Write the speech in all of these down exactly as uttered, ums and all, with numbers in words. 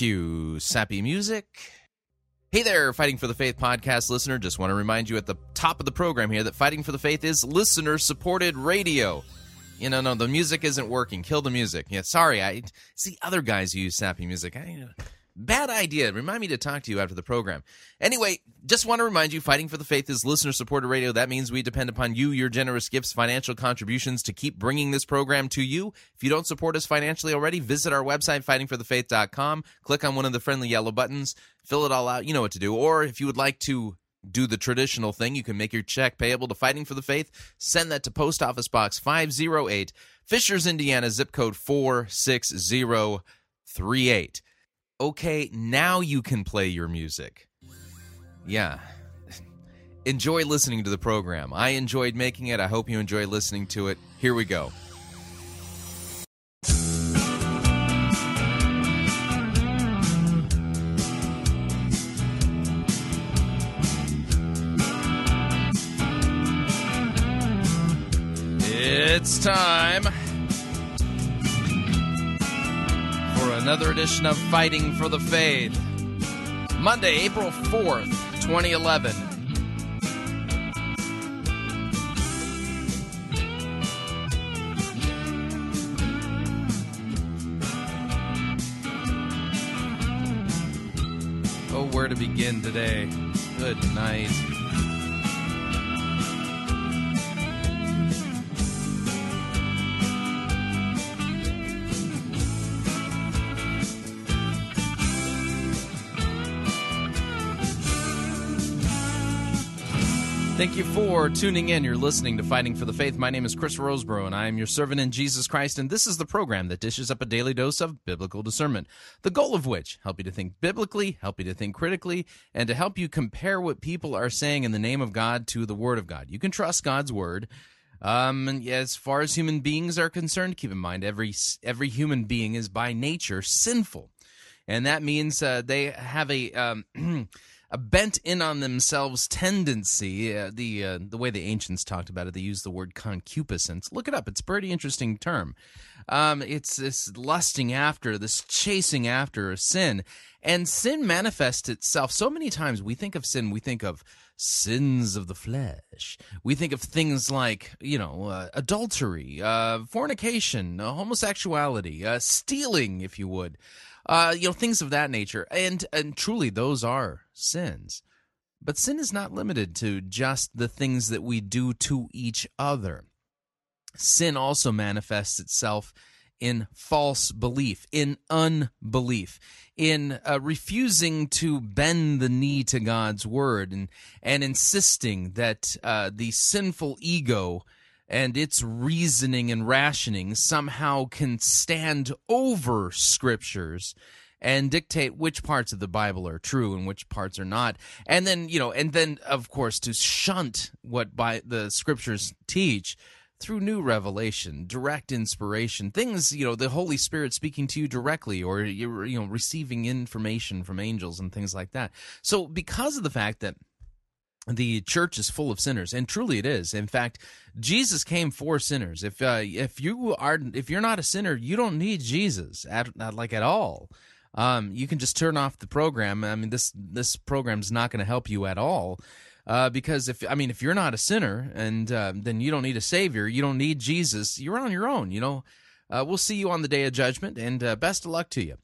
Cue sappy music. Hey there, Fighting for the Faith podcast listener. Just want to remind you at the top of the program here that Fighting for the Faith is listener-supported radio. You know, no, the music isn't working. Kill the music. Yeah, sorry, I see other guys who use sappy music. I, you know, bad idea. Remind me to talk to you after the program. Anyway, just want to remind you, Fighting for the Faith is listener-supported radio. That means we depend upon you, your generous gifts, financial contributions to keep bringing this program to you. If you don't support us financially already, visit our website, fighting for the faith dot com. Click on one of the friendly yellow buttons. Fill it all out. You know what to do. Or if you would like to do the traditional thing, you can make your check payable to Fighting for the Faith. Send that to Post Office Box five oh eight, Fishers, Indiana, zip code four six zero three eight. Okay, now you can play your music. Yeah. Enjoy listening to the program. I enjoyed making it. I hope you enjoy listening to it. Here we go. It's time for another edition of Fighting for the Faith. Monday, April fourth, twenty eleven. Oh, where to begin today? Good night. Thank you for tuning in. You're listening to Fighting for the Faith. My name is Chris Roseborough, and I am your servant in Jesus Christ, and this is the program that dishes up a daily dose of biblical discernment, the goal of which, help you to think biblically, help you to think critically, and to help you compare what people are saying in the name of God to the Word of God. You can trust God's Word. Um, and as far as human beings are concerned, keep in mind, every, every human being is by nature sinful, and that means uh, they have a... Um, a bent-in-on-themselves tendency. Uh, the uh, the way the ancients talked about it, they used the word concupiscence. Look it up. It's a pretty interesting term. Um, it's this lusting after, this chasing after of sin. And sin manifests itself. So many times we think of sin, we think of sins of the flesh. We think of things like, you know, uh, adultery, uh, fornication, uh, homosexuality, uh, stealing, if you would. Uh, you know, things of that nature, and and truly those are sins. But sin is not limited to just the things that we do to each other. Sin also manifests itself in false belief, in unbelief, in uh, refusing to bend the knee to God's word, and and insisting that uh, the sinful ego and its reasoning and rationing somehow can stand over scriptures and dictate which parts of the Bible are true and which parts are not. And then, you know, and then, of course, to shunt what by the scriptures teach through new revelation, direct inspiration, things, you know, the Holy Spirit speaking to you directly, or, you're, you know, receiving information from angels and things like that. So because of the fact that the church is full of sinners, and truly it is. In fact, Jesus came for sinners. If uh, if you are if you're not a sinner, you don't need Jesus at not like at all. Um, you can just turn off the program. I mean, this this program's not going to help you at all, uh, because if I mean, if you're not a sinner, and uh, then you don't need a savior. You don't need Jesus. You're on your own. You know, uh, we'll see you on the day of judgment, and uh, best of luck to you.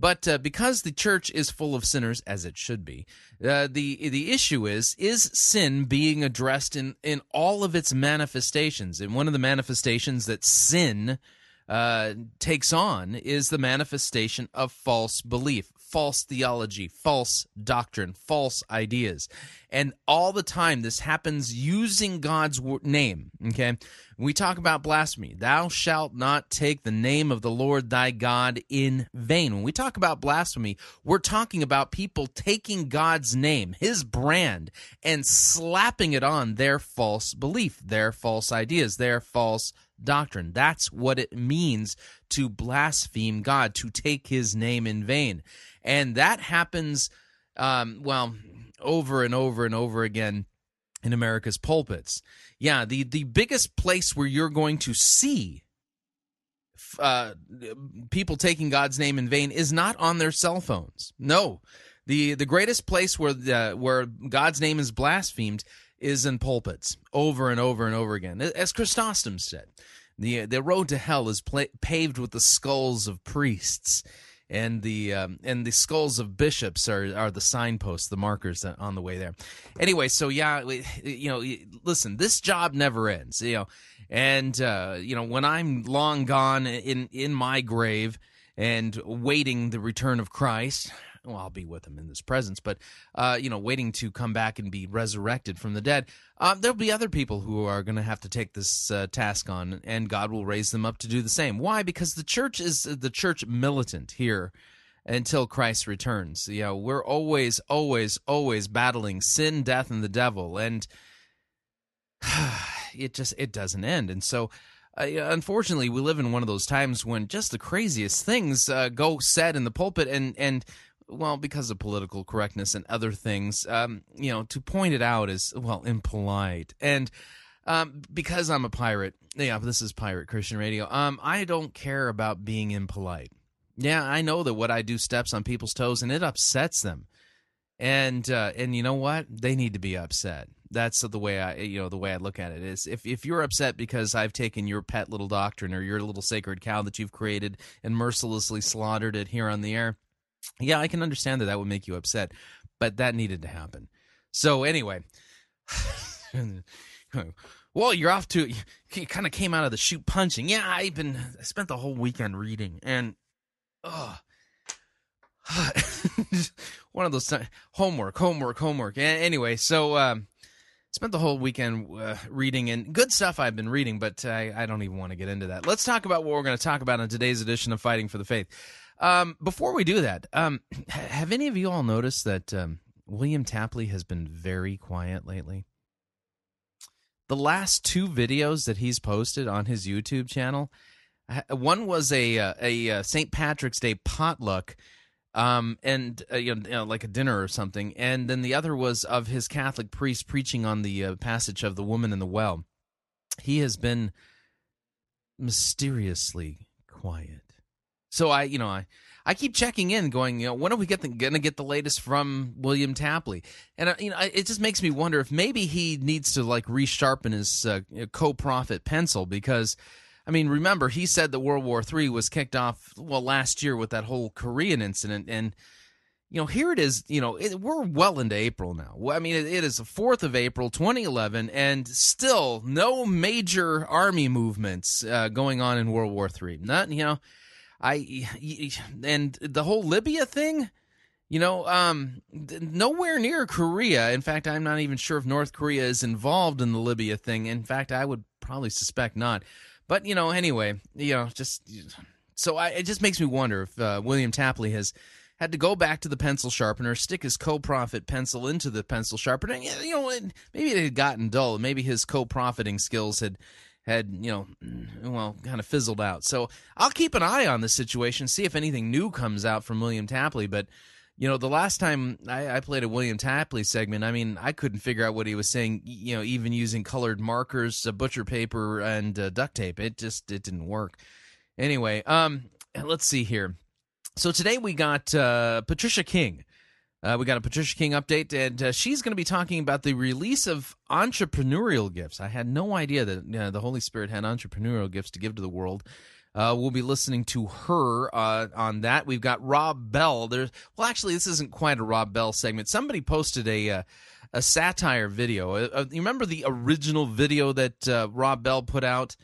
But uh, because the church is full of sinners, as it should be, uh, the the issue is, is sin being addressed in, in all of its manifestations? And one of the manifestations that sin uh, takes on is the manifestation of false belief, false theology, false doctrine, false ideas. And all the time this happens using God's name, okay? We talk about blasphemy. Thou shalt not take the name of the Lord thy God in vain. When we talk about blasphemy, we're talking about people taking God's name, his brand, and slapping it on their false belief, their false ideas, their false doctrine. That's what it means to blaspheme God, to take his name in vain. And that happens, um, well, over and over and over again in America's pulpits. Yeah, the, the biggest place where you're going to see uh, people taking God's name in vain is not on their cell phones. No, the the greatest place where the, where God's name is blasphemed is in pulpits, over and over and over again. As Chrysostom said, the the road to hell is pla- paved with the skulls of priests, and the um, and the skulls of bishops are, are the signposts, the markers on the way there. Anyway, so yeah, you know, listen, this job never ends, you know, and uh, you know, when I'm long gone in in my grave and waiting the return of Christ. Well, I'll be with him in this presence, but, uh, you know, waiting to come back and be resurrected from the dead, uh, there'll be other people who are going to have to take this uh, task on, and God will raise them up to do the same. Why? Because the church is the church militant here until Christ returns. You know, we're always, always, always battling sin, death, and the devil, and it just it doesn't end. And so, unfortunately, we live in one of those times when just the craziest things uh, go said in the pulpit, and, and well, because of political correctness and other things, um, you know, to point it out is, well, impolite. And um, because I'm a pirate, yeah, this is Pirate Christian Radio, um, I don't care about being impolite. Yeah, I know that what I do steps on people's toes, and it upsets them. And uh, and you know what? They need to be upset. That's the way I, you know, the way I look at it is if, if you're upset because I've taken your pet little doctrine or your little sacred cow that you've created and mercilessly slaughtered it here on the air, yeah, I can understand that that would make you upset, but that needed to happen. So anyway, well, you're off to, you kind of came out of the chute punching. Yeah, I've been, I spent the whole weekend reading, and oh, one of those times, homework, homework, homework. Anyway, so, um. Spent the whole weekend uh, reading, and good stuff I've been reading, but I, I don't even want to get into that. Let's talk about what we're going to talk about on today's edition of Fighting for the Faith. Um, before we do that, um, have any of you all noticed that um, William Tapley has been very quiet lately? The last two videos that he's posted on his YouTube channel, one was a, a, a Saint Patrick's Day potluck, Um and uh, you, know, you know like a dinner or something, and then the other was of his Catholic priest preaching on the uh, passage of the woman in the well. He has been mysteriously quiet. So I, you know, I, I keep checking in, going, you know, when are we get the, gonna get the latest from William Tapley? And uh, you know, I, it just makes me wonder if maybe he needs to like resharpen his uh, co-prophet pencil, because. I mean, remember, he said that World War Three was kicked off, well, last year with that whole Korean incident, and, you know, here it is, you know, it, we're well into April now. I mean, it, it is the fourth of April, twenty eleven, and still no major army movements uh, going on in World War Three. Not, you know, I, and the whole Libya thing, you know, um, nowhere near Korea. In fact, I'm not even sure if North Korea is involved in the Libya thing. In fact, I would probably suspect not. But, you know, anyway, you know, just so I, it just makes me wonder if uh, William Tapley has had to go back to the pencil sharpener, stick his co-prophet pencil into the pencil sharpener. You know, maybe it had gotten dull. Maybe his co-profiting skills had, had you know, well, kind of fizzled out. So I'll keep an eye on this situation, see if anything new comes out from William Tapley. But, you know, the last time I, I played a William Tapley segment, I mean, I couldn't figure out what he was saying, you know, even using colored markers, butcher paper, and uh, duct tape. It just it didn't work. Anyway, um, let's see here. So today we got uh, Patricia King. Uh, we got a Patricia King update, and uh, she's going to be talking about the release of entrepreneurial gifts. I had no idea that you know, the Holy Spirit had entrepreneurial gifts to give to the world. Uh, we'll be listening to her uh, on that. We've got Rob Bell. There's, well, actually, this isn't quite a Rob Bell segment. Somebody posted a uh, a satire video. Uh, you remember the original video that uh, Rob Bell put out,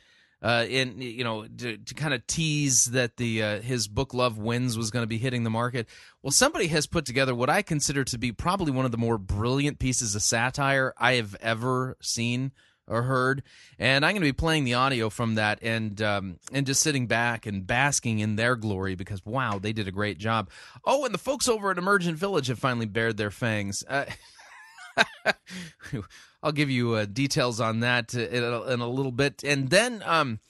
uh, in you know to, to kind of tease that the uh, his book Love Wins was going to be hitting the market. Well, somebody has put together what I consider to be probably one of the more brilliant pieces of satire I have ever seen or heard, and I'm going to be playing the audio from that and um, and just sitting back and basking in their glory because, wow, they did a great job. Oh, and the folks over at Emergent Village have finally bared their fangs. Uh, I'll give you uh, details on that in a, in a little bit. And then um,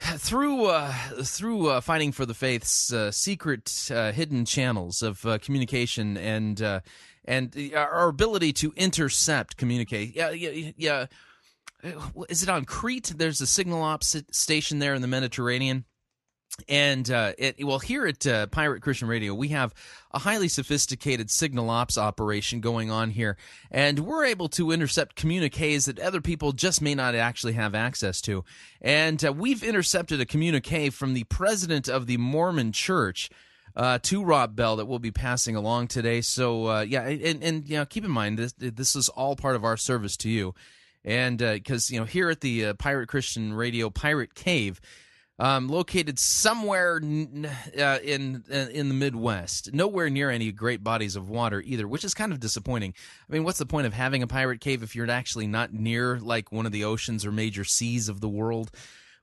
through uh, through uh, Fighting for the Faith's uh, secret uh, hidden channels of uh, communication and uh And our ability to intercept, communicate. Yeah, yeah, yeah. is it on Crete? There's a signal ops station there in the Mediterranean. And, uh, it, well, here at uh, Pirate Christian Radio, we have a highly sophisticated signal ops operation going on here, and we're able to intercept communiques that other people just may not actually have access to. And uh, we've intercepted a communique from the president of the Mormon Church uh, to Rob Bell that we'll be passing along today. So, uh, yeah, and, and you know, keep in mind, this, this is all part of our service to you. And because, uh, you know, here at the uh, Pirate Christian Radio Pirate Cave, Um, located somewhere uh, in in the Midwest, nowhere near any great bodies of water either, which is kind of disappointing. I mean, what's the point of having a pirate cave if you're actually not near, like, one of the oceans or major seas of the world?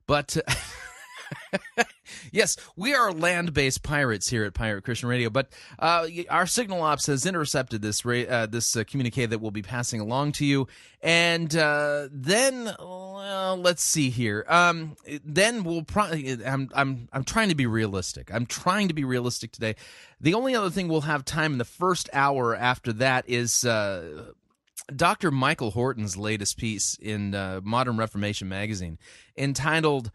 But, uh, yes, we are land-based pirates here at Pirate Christian Radio, but uh, our signal ops has intercepted this uh, this uh, communique that we'll be passing along to you, and uh, then... Uh, let's see here. Um, then we'll probably. I'm I'm I'm trying to be realistic. I'm trying to be realistic today. The only other thing we'll have time in the first hour after that is uh, Doctor Michael Horton's latest piece in uh, Modern Reformation Magazine, entitled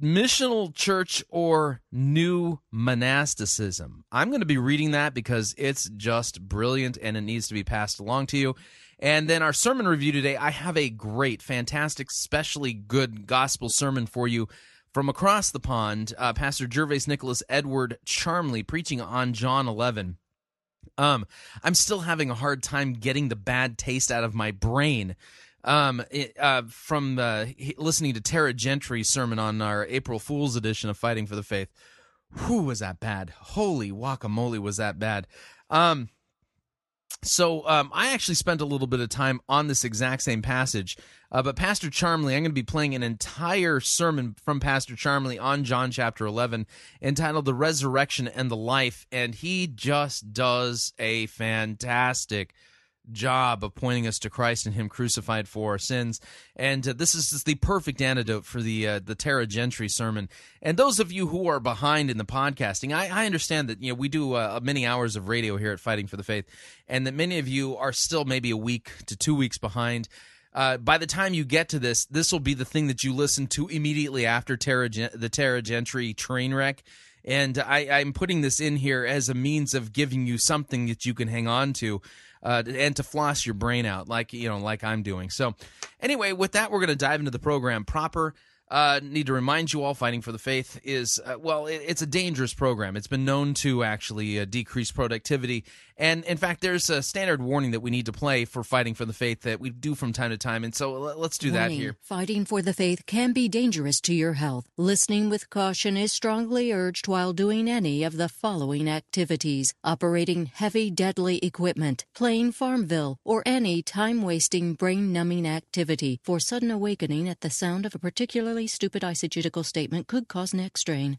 "Missional Church or New Monasticism." I'm going to be reading that because it's just brilliant and it needs to be passed along to you. And then our sermon review today, I have a great, fantastic, especially good gospel sermon for you from across the pond. Uh, Pastor Gervase Nicholas Edward Charmley preaching on John eleven. Um, I'm still having a hard time getting the bad taste out of my brain um, it, uh, from uh, listening to Tara Gentry's sermon on our April Fool's edition of Fighting for the Faith. Whew, was that bad. Holy guacamole, was that bad. Um... So um, I actually spent a little bit of time on this exact same passage, uh, but Pastor Charmley, I'm going to be playing an entire sermon from Pastor Charmley on John chapter eleven entitled The Resurrection and the Life, and he just does a fantastic job of pointing us to Christ and Him crucified for our sins. And uh, this is just the perfect antidote for the uh, the Tara Gentry sermon. And those of you who are behind in the podcasting, I, I understand that, you know, we do uh, many hours of radio here at Fighting for the Faith, and that many of you are still maybe a week to two weeks behind. Uh, by the time you get to this, this will be the thing that you listen to immediately after Tara Gen- the Tara Gentry train wreck. And I, I'm putting this in here as a means of giving you something that you can hang on to uh, and to floss your brain out, like, you know, like I'm doing. So anyway, with that, we're going to dive into the program proper. Uh, need to remind you all, Fighting for the Faith is, uh, well, it, it's a dangerous program. It's been known to actually uh, decrease productivity. And, in fact, there's a standard warning that we need to play for Fighting for the Faith that we do from time to time. And so l- let's do warning. That here. Fighting for the Faith can be dangerous to your health. Listening with caution is strongly urged while doing any of the following activities: operating heavy, deadly equipment, playing Farmville, or any time-wasting, brain-numbing activity. For sudden awakening at the sound of a particularly stupid eisegetical statement could cause neck strain.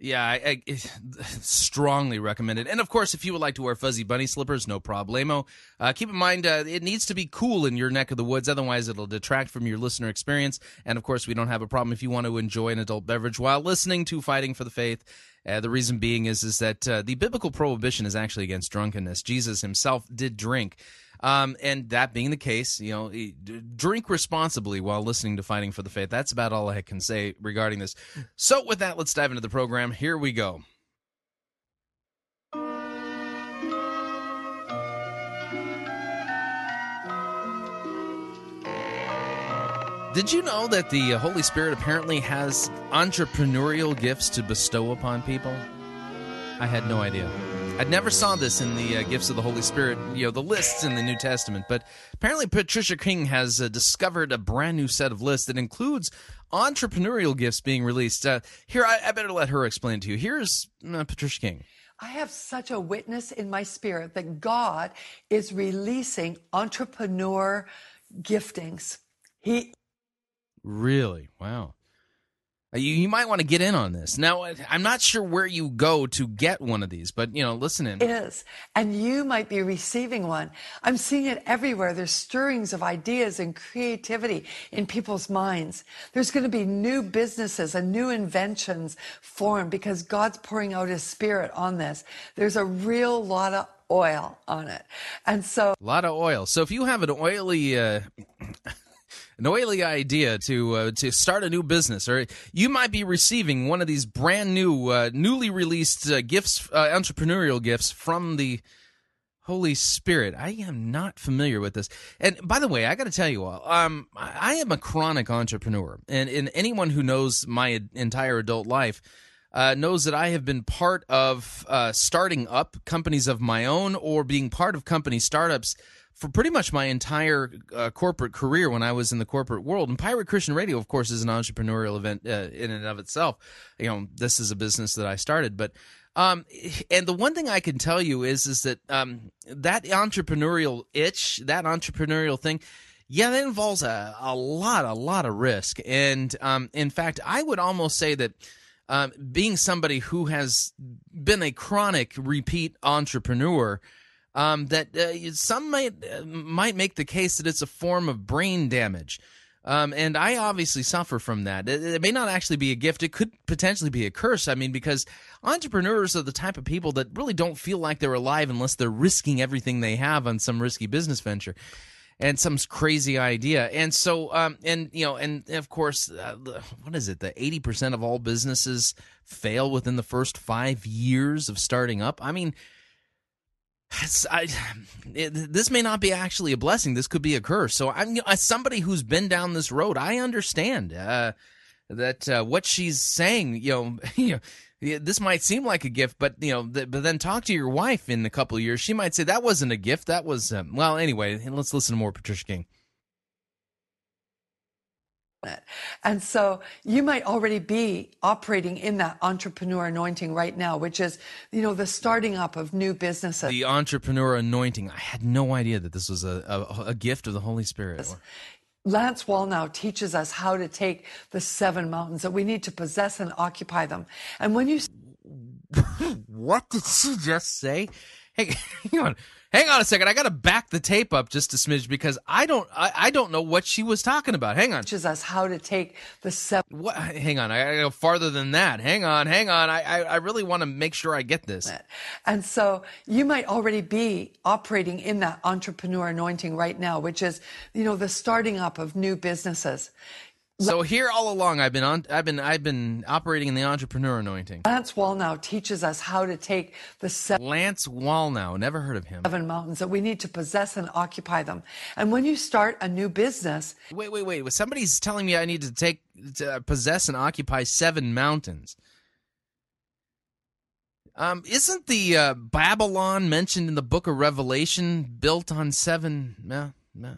Yeah, I, I, strongly recommended. And, of course, if you would like to wear fuzzy bunny slippers, no problemo. Uh, keep in mind, uh, it needs to be cool in your neck of the woods. Otherwise, it'll detract from your listener experience. And, of course, we don't have a problem if you want to enjoy an adult beverage while listening to Fighting for the Faith. Uh, the reason being is, is that uh, the biblical prohibition is actually against drunkenness. Jesus himself did drink. Um, and that being the case, you know, drink responsibly while listening to Fighting for the Faith. That's about all I can say regarding this. So with that, let's dive into the program. Here we go. Did you know that the Holy Spirit apparently has entrepreneurial gifts to bestow upon people? I had no idea. I never saw this in the uh, gifts of the Holy Spirit, you know, the lists in the New Testament, but apparently Patricia King has uh, discovered a brand new set of lists that includes entrepreneurial gifts being released. Uh, here, I, I better let her explain to you. Here's uh, Patricia King. I have such a witness in my spirit that God is releasing entrepreneur giftings. He Really? Wow. You, you might want to get in on this. Now, I'm not sure where you go to get one of these, but, you know, listen in. It is. And you might be receiving one. I'm seeing it everywhere. There's stirrings of ideas and creativity in people's minds. There's going to be new businesses and new inventions formed because God's pouring out his spirit on this. There's a real lot of oil on it. And so... A lot of oil. So if you have an oily... Uh... an oily idea to uh, to start a new business, or you might be receiving one of these brand new, uh, newly released uh, gifts, uh, entrepreneurial gifts from the Holy Spirit. I am not familiar with this. And by the way, I got to tell you all, um, I am a chronic entrepreneur, and, and anyone who knows my entire adult life uh, knows that I have been part of uh, starting up companies of my own or being part of company startups for pretty much my entire uh, corporate career when I was in the corporate world. And Pirate Christian Radio, of course, is an entrepreneurial event uh, in and of itself. You know, this is a business that I started. But um, and the one thing I can tell you is is that um, that entrepreneurial itch, that entrepreneurial thing, yeah, that involves a, a lot, a lot of risk. And um, in fact, I would almost say that um, being somebody who has been a chronic repeat entrepreneur, Um, that uh, some might uh, might make the case that it's a form of brain damage. Um, and I obviously suffer from that. It, it may not actually be a gift. It could potentially be a curse. I mean, because entrepreneurs are the type of people that really don't feel like they're alive unless they're risking everything they have on some risky business venture and some crazy idea. And so, um, and, you know, and of course, uh, what is it? The eighty percent of all businesses fail within the first five years of starting up. I mean, I, it, this may not be actually a blessing. This could be a curse. So I'm, you know, as somebody who's been down this road, I understand uh, that uh, what she's saying, you know, you know, this might seem like a gift, but, you know, th- but then talk to your wife in a couple of years. She might say that wasn't a gift. That was, um, well, anyway, let's listen to more Patricia King. And so you might already be operating in that entrepreneur anointing right now, which is, you know, the starting up of new businesses. The entrepreneur anointing. I had no idea that this was a, a, a gift of the Holy Spirit. Yes. Lance Wallnau teaches us how to take the seven mountains, that we need to possess and occupy them. And when you... What did she just say? Hey, hang on. Hang on a second. I got to back the tape up just a smidge because I don't I, I don't know what she was talking about. Hang on. Teaches us how to take the seven. What? Hang on. I got to go farther than that. Hang on. Hang on. I, I, I really want to make sure I get this. And so you might already be operating in that entrepreneur anointing right now, which is, you know, the starting up of new businesses. So here all along, I've been on, I've been, I've been operating in the entrepreneur anointing. Lance Wallnau teaches us how to take the seven. Lance Wallnau, never heard of him. Seven mountains that we need to possess and occupy them. And when you start a new business, wait, wait, wait. Somebody's telling me I need to take, to possess and occupy seven mountains. Um, isn't the uh, Babylon mentioned in the Book of Revelation built on seven? No, no.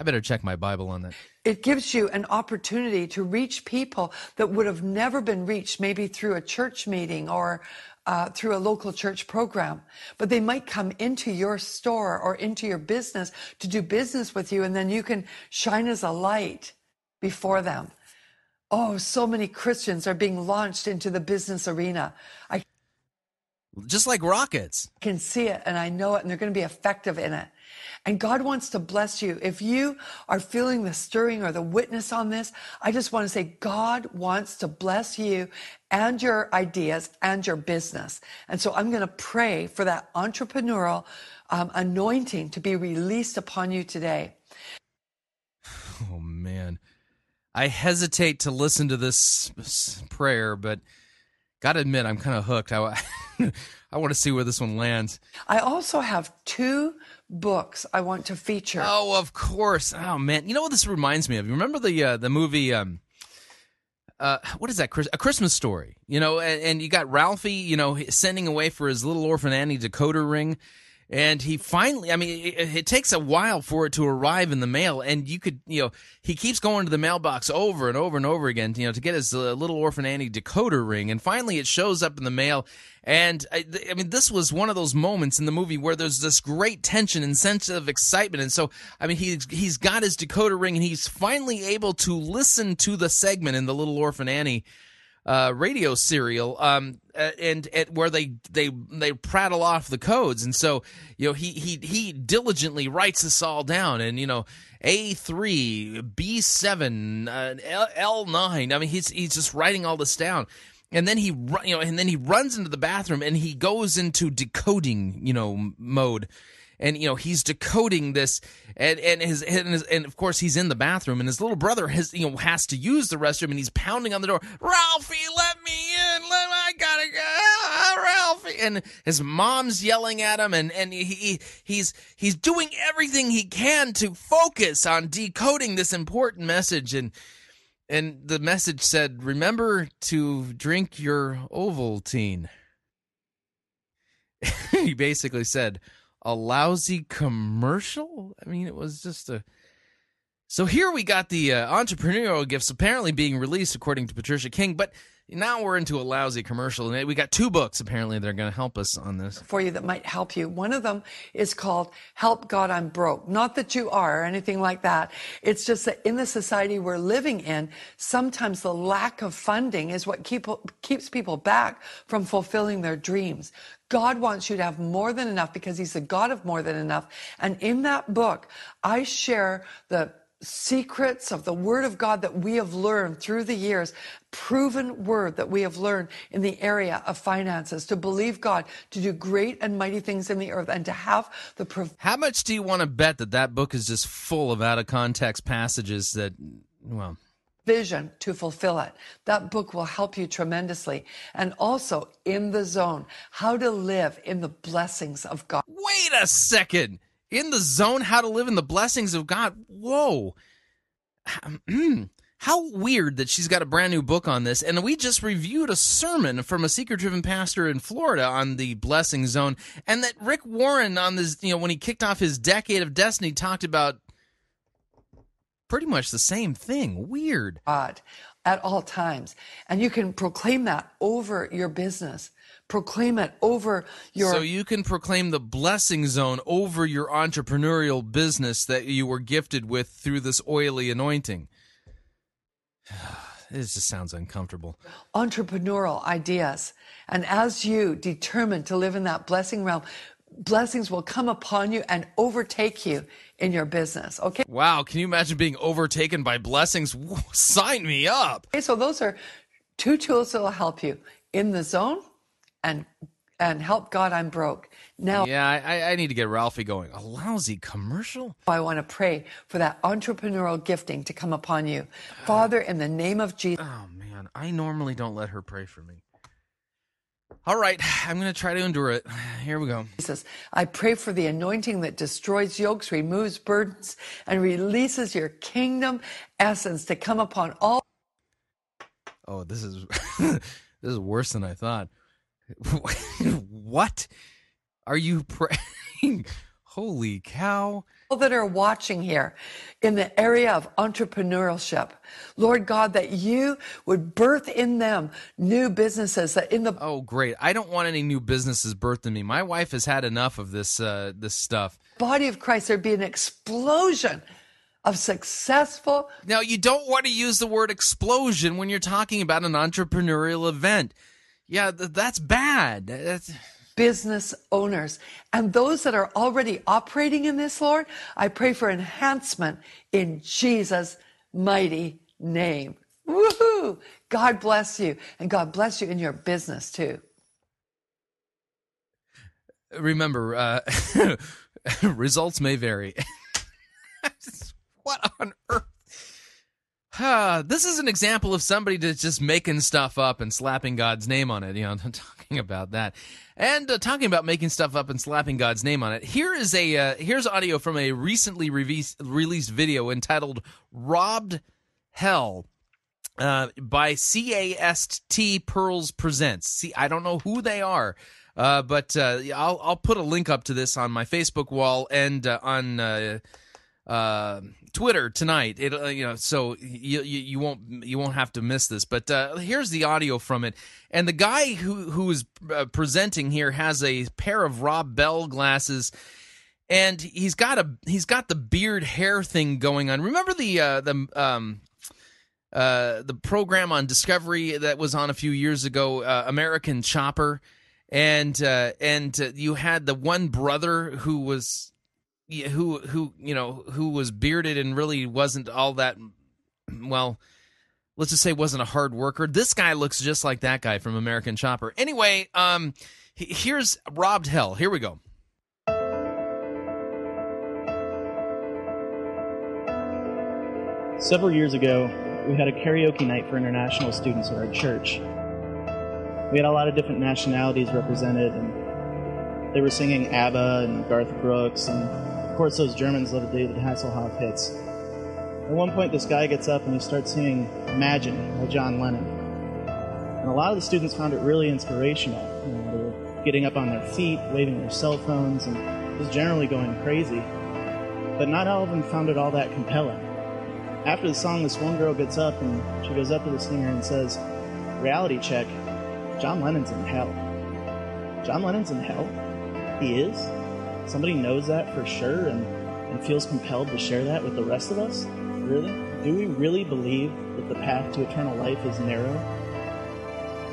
I better check my Bible on that. It gives you an opportunity to reach people that would have never been reached, maybe through a church meeting or uh, through a local church program. But they might come into your store or into your business to do business with you, and then you can shine as a light before them. Oh, so many Christians are being launched into the business arena. I Just like rockets. I can see it, and I know it, and they're going to be effective in it. And God wants to bless you. If you are feeling the stirring or the witness on this, I just want to say God wants to bless you and your ideas and your business. And so I'm going to pray for that entrepreneurial um, anointing to be released upon you today. Oh, man. I hesitate to listen to this prayer, but gotta admit, I'm kind of hooked. I, I want to see where this one lands. I also have two books I want to feature. Oh, of course. Oh, man. You know what this reminds me of? You remember the uh, the movie, um, uh, what is that, A Christmas Story? You know, and, and you got Ralphie, you know, sending away for his little orphan Annie decoder ring. And he finally, I mean, it, it takes a while for it to arrive in the mail, and you could, you know, he keeps going to the mailbox over and over and over again, you know, to get his uh, Little Orphan Annie decoder ring, and finally it shows up in the mail, and, I, I mean, this was one of those moments in the movie where there's this great tension and sense of excitement, and so, I mean, he, he's got his decoder ring, and he's finally able to listen to the segment in the Little Orphan Annie Uh, radio serial, um, and, and where they, they they prattle off the codes, and so you know he he he diligently writes this all down, and you know A three, B seven, uh, L nine. I mean he's he's just writing all this down, and then he you know and then he runs into the bathroom and he goes into decoding you know mode. And, you know, he's decoding this, and and his, and his and of course he's in the bathroom, and his little brother has you know has to use the restroom, and he's pounding on the door. Ralphie, let me in! Let, I gotta go, ah, Ralphie! And his mom's yelling at him, and and he, he he's he's doing everything he can to focus on decoding this important message, and and the message said, "Remember to drink your Ovaltine." He basically said. A lousy commercial? I mean, it was just a... So here we got the uh, entrepreneurial gifts apparently being released, according to Patricia King, but now we're into a lousy commercial, and we got two books, apparently, that are going to help us on this. For you that might help you. One of them is called Help God, I'm Broke. Not that you are or anything like that. It's just that in the society we're living in, sometimes the lack of funding is what keep, keeps people back from fulfilling their dreams. God wants you to have more than enough because he's the God of more than enough. And in that book, I share the secrets of the Word of God that we have learned through the years, proven word that we have learned in the area of finances, to believe God, to do great and mighty things in the earth, and to have the... Prov- How much do you want to bet that that book is just full of out-of-context passages that, well... vision to fulfill it. That book will help you tremendously. And also In the Zone, how to live in the blessings of God. Wait a second. In the Zone, how to live in the blessings of God. Whoa. How weird that she's got a brand new book on this. And we just reviewed a sermon from a seeker-driven pastor in Florida on the blessing zone. And that Rick Warren on this, you know, when he kicked off his Decade of Destiny, talked about pretty much the same thing. Weird. God at all times. And you can proclaim that over your business. Proclaim it over your... So you can proclaim the blessing zone over your entrepreneurial business that you were gifted with through this oily anointing. This just sounds uncomfortable. Entrepreneurial ideas. And as you determine to live in that blessing realm, blessings will come upon you and overtake you in your business, okay? Wow, can you imagine being overtaken by blessings? Whoa, sign me up! Okay, so those are two tools that will help you. In the Zone and and Help God, I'm Broke. Now, yeah, I, I need to get Ralphie going. A lousy commercial? I want to pray for that entrepreneurial gifting to come upon you. Father, in the name of Jesus... Oh, man, I normally don't let her pray for me. All right, I'm going to try to endure it. Here we go. Jesus, I pray for the anointing that destroys yokes, removes burdens, and releases your kingdom essence to come upon all... Oh, this is this is worse than I thought. What are you praying? Holy cow. All that are watching here in the area of entrepreneurship, Lord God, that you would birth in them new businesses that in the... Oh, great. I don't want any new businesses birthed in me. My wife has had enough of this, uh, this stuff. Body of Christ, there'd be an explosion of successful... Now, you don't want to use the word explosion when you're talking about an entrepreneurial event. Yeah, th- that's bad. That's... business owners and those that are already operating in this, Lord, I pray for enhancement in Jesus' mighty name. Woohoo! God bless you, and God bless you in your business too. Remember, uh, results may vary. What on earth? Uh, this is an example of somebody that's just making stuff up and slapping God's name on it. You know, I'm talking about that. And uh, talking about making stuff up and slapping God's name on it, here is a uh, here's audio from a recently release, released video entitled "Robbed Hell" uh, by C A S T Pearls Presents. See, I don't know who they are, Uh, but uh, I'll I'll put a link up to this on my Facebook wall and uh, on uh, uh, Twitter tonight. It uh, you know so you, you you won't you won't have to miss this. But uh, here's the audio from it, and the guy who who is uh, presenting here has a pair of Rob Bell glasses, and he's got a he's got the beard hair thing going on. Remember the uh, the um. Uh, the program on Discovery that was on a few years ago, uh, American Chopper, and uh, and uh, you had the one brother who was who who you know who was bearded and really wasn't all that well. Let's just say wasn't a hard worker. This guy looks just like that guy from American Chopper. Anyway, um, here's Rob Hell. Here we go. Several years ago, we had a karaoke night for international students at our church. We had a lot of different nationalities represented, and they were singing ABBA and Garth Brooks, and of course those Germans love the David Hasselhoff hits. At one point this guy gets up and he starts singing Imagine by John Lennon. And a lot of the students found it really inspirational. You know, they were getting up on their feet, waving their cell phones, and just generally going crazy. But not all of them found it all that compelling. After the song, this one girl gets up and she goes up to the singer and says, "Reality check, John Lennon's in hell." John Lennon's in hell? He is? Somebody knows that for sure and, and feels compelled to share that with the rest of us? Really? Do we really believe that the path to eternal life is narrow?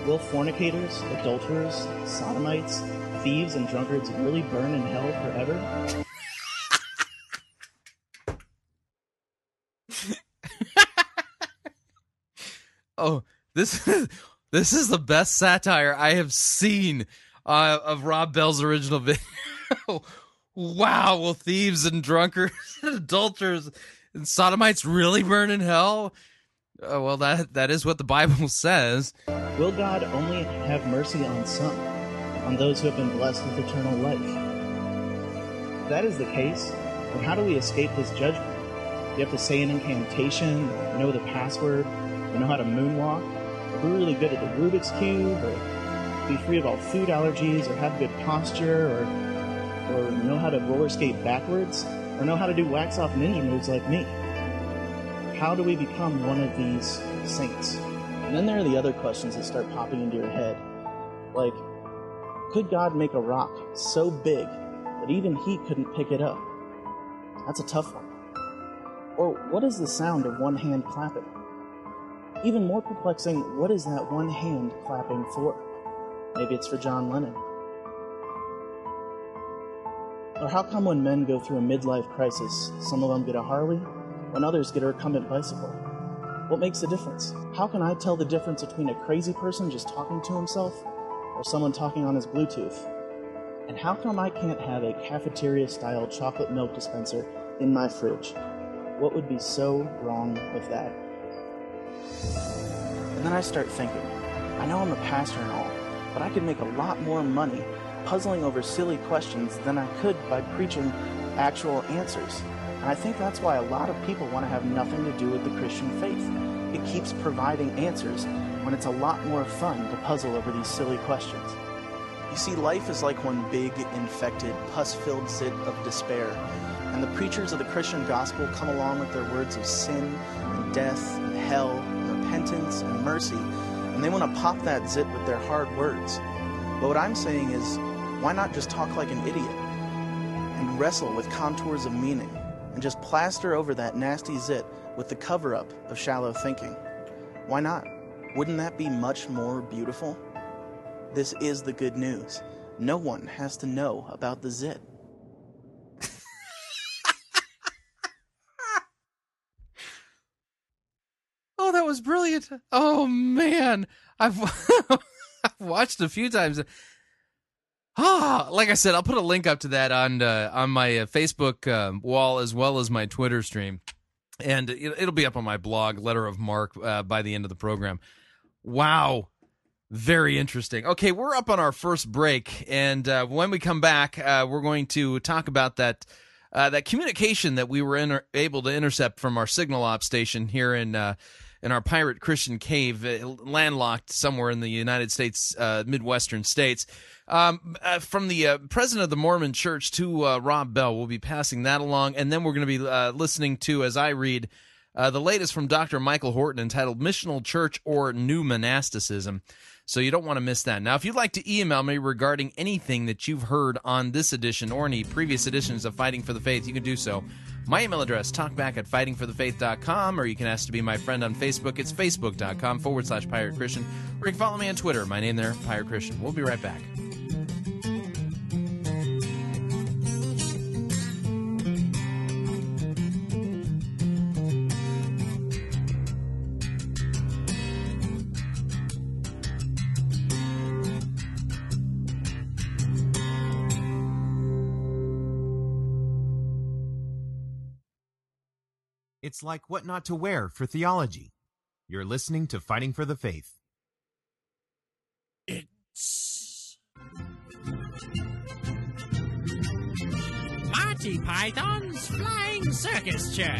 Will fornicators, adulterers, sodomites, thieves, and drunkards really burn in hell forever? Oh, this is, this is the best satire I have seen uh, of Rob Bell's original video. Wow, will thieves and drunkards and adulterers and sodomites really burn in hell? Uh, well, that that is what the Bible says. Will God only have mercy on some, on those who have been blessed with eternal life? If that is the case, then how do we escape this judgment? You have to say an incantation, know the password, know how to moonwalk, or be really good at the Rubik's Cube, or be free of all food allergies, or have good posture, or or know how to roller skate backwards, or know how to do wax-off ninja moves like me. How do we become one of these saints? And then there are the other questions that start popping into your head, like, could God make a rock so big that even he couldn't pick it up? That's a tough one. Or what is the sound of one hand clapping? Even more perplexing, what is that one hand clapping for? Maybe it's for John Lennon. Or how come when men go through a midlife crisis, some of them get a Harley, when others get a recumbent bicycle? What makes the difference? How can I tell the difference between a crazy person just talking to himself or someone talking on his Bluetooth? And how come I can't have a cafeteria-style chocolate milk dispenser in my fridge? What would be so wrong with that? And then I start thinking, I know I'm a pastor and all, but I could make a lot more money puzzling over silly questions than I could by preaching actual answers. And I think that's why a lot of people want to have nothing to do with the Christian faith. It keeps providing answers when it's a lot more fun to puzzle over these silly questions. You see, life is like one big, infected, pus-filled pit of despair, and the preachers of the Christian gospel come along with their words of sin and death and hell, repentance and mercy, and they want to pop that zit with their hard words. But what I'm saying is, why not just talk like an idiot and wrestle with contours of meaning and just plaster over that nasty zit with the cover-up of shallow thinking? Why not? Wouldn't that be much more beautiful? This is the good news. No one has to know about the zit. Oh, that was brilliant. Oh, man. I've, I've watched a few times. Ah, like I said, I'll put a link up to that on uh, on my Facebook uh, wall as well as my Twitter stream. And it, it'll be up on my blog, Letter of Mark, uh, by the end of the program. Wow. Very interesting. Okay, we're up on our first break. And uh, when we come back, uh, we're going to talk about that uh, that communication that we were inter- able to intercept from our Signal Op station here in uh in our pirate Christian cave, landlocked somewhere in the United States, uh, Midwestern states. Um, uh, from the uh, president of the Mormon Church to uh, Rob Bell, we'll be passing that along, and then we're going to be uh, listening to, as I read, uh, the latest from Doctor Michael Horton entitled Missional Church or New Monasticism. So you don't want to miss that. Now, if you'd like to email me regarding anything that you've heard on this edition or any previous editions of Fighting for the Faith, you can do so. My email address, talkback at fighting for the faith dot com, or you can ask to be my friend on Facebook. It's facebook.com forward slash Pirate Christian. Or you can follow me on Twitter. My name there, Pirate Christian. We'll be right back. It's like what not to wear for theology. You're listening to Fighting for the Faith. It's Monty Python's Flying Circus Church.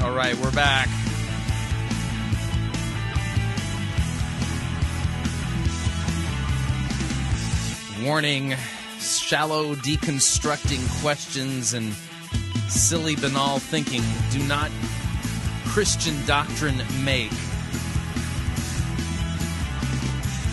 All right, we're back. Warning, shallow, deconstructing questions and silly, banal thinking do not Christian doctrine make.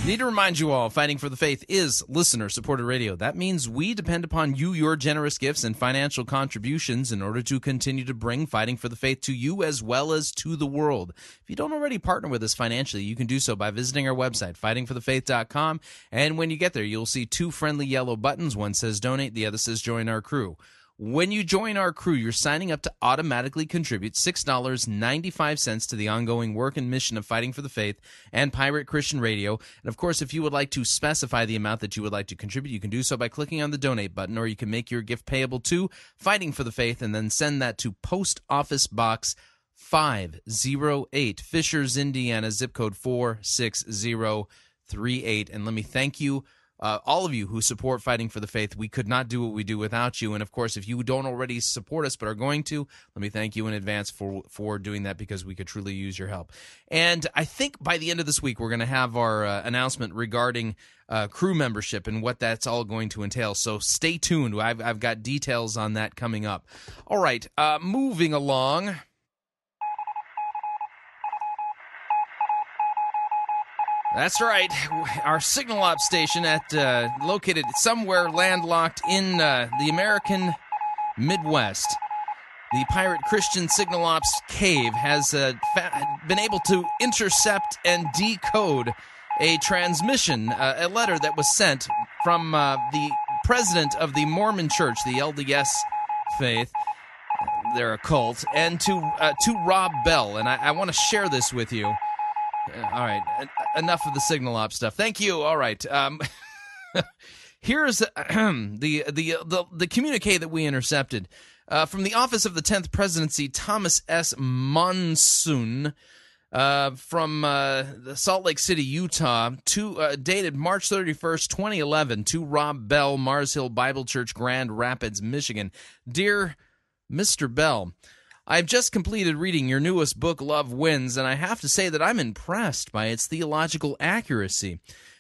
Need to remind you all, Fighting for the Faith is listener-supported radio. That means we depend upon you, your generous gifts, and financial contributions in order to continue to bring Fighting for the Faith to you as well as to the world. If you don't already partner with us financially, you can do so by visiting our website, fighting for the faith dot com. And when you get there, you'll see two friendly yellow buttons. One says donate, the other says join our crew. When you join our crew, you're signing up to automatically contribute six dollars and ninety-five cents to the ongoing work and mission of Fighting for the Faith and Pirate Christian Radio. And, of course, if you would like to specify the amount that you would like to contribute, you can do so by clicking on the Donate button, or you can make your gift payable to Fighting for the Faith and then send that to Post Office Box five oh eight, Fishers, Indiana, zip code four six zero three eight. And let me thank you. Uh, all of you who support Fighting for the Faith, we could not do what we do without you. And, of course, if you don't already support us but are going to, let me thank you in advance for for doing that, because we could truly use your help. And I think by the end of this week, we're going to have our uh, announcement regarding uh, crew membership and what that's all going to entail. So stay tuned. I've, I've got details on that coming up. All right, uh, moving along. That's right. Our signal op station at uh, located somewhere landlocked in uh, the American Midwest, the Pirate Christian Signal Ops Cave, has uh, fa- been able to intercept and decode a transmission, uh, a letter that was sent from uh, the president of the Mormon Church, the L D S faith. They're a cult, and to uh, to Rob Bell, and I, I want to share this with you. All right, enough of the signal op stuff. Thank you. All right, um, here's the, the the the communique that we intercepted uh, from the office of the tenth Presidency, Thomas S. Monson, uh, from uh, Salt Lake City, Utah, to uh, dated March thirty first, twenty eleven, to Rob Bell, Mars Hill Bible Church, Grand Rapids, Michigan. Dear Mister Bell, I have just completed reading your newest book, Love Wins, and I have to say that I'm impressed by its theological accuracy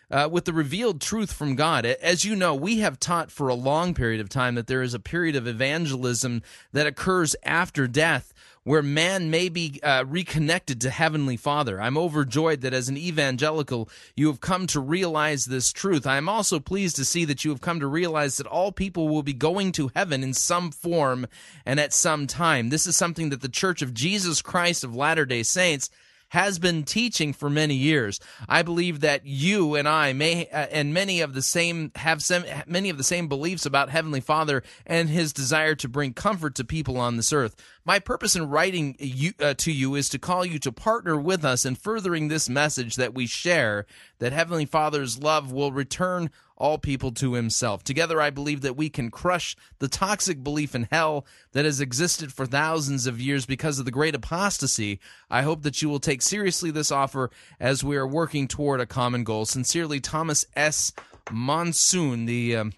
uh, with the revealed truth from God. As you know, we have taught for a long period of time that there is a period of evangelism that occurs after death, where man may be uh, reconnected to Heavenly Father. I'm overjoyed that as an evangelical, you have come to realize this truth. I am also pleased to see that you have come to realize that all people will be going to heaven in some form and at some time. This is something that the Church of Jesus Christ of Latter-day Saints has been teaching for many years. I believe that you and I may uh, and many of the same have some, many of the same beliefs about Heavenly Father and His desire to bring comfort to people on this earth. My purpose in writing you, uh, to you is to call you to partner with us in furthering this message that we share, that Heavenly Father's love will return all people to Himself. Together, I believe that we can crush the toxic belief in hell that has existed for thousands of years because of the great apostasy. I hope that you will take seriously this offer as we are working toward a common goal. Sincerely, Thomas S. Monson, the um,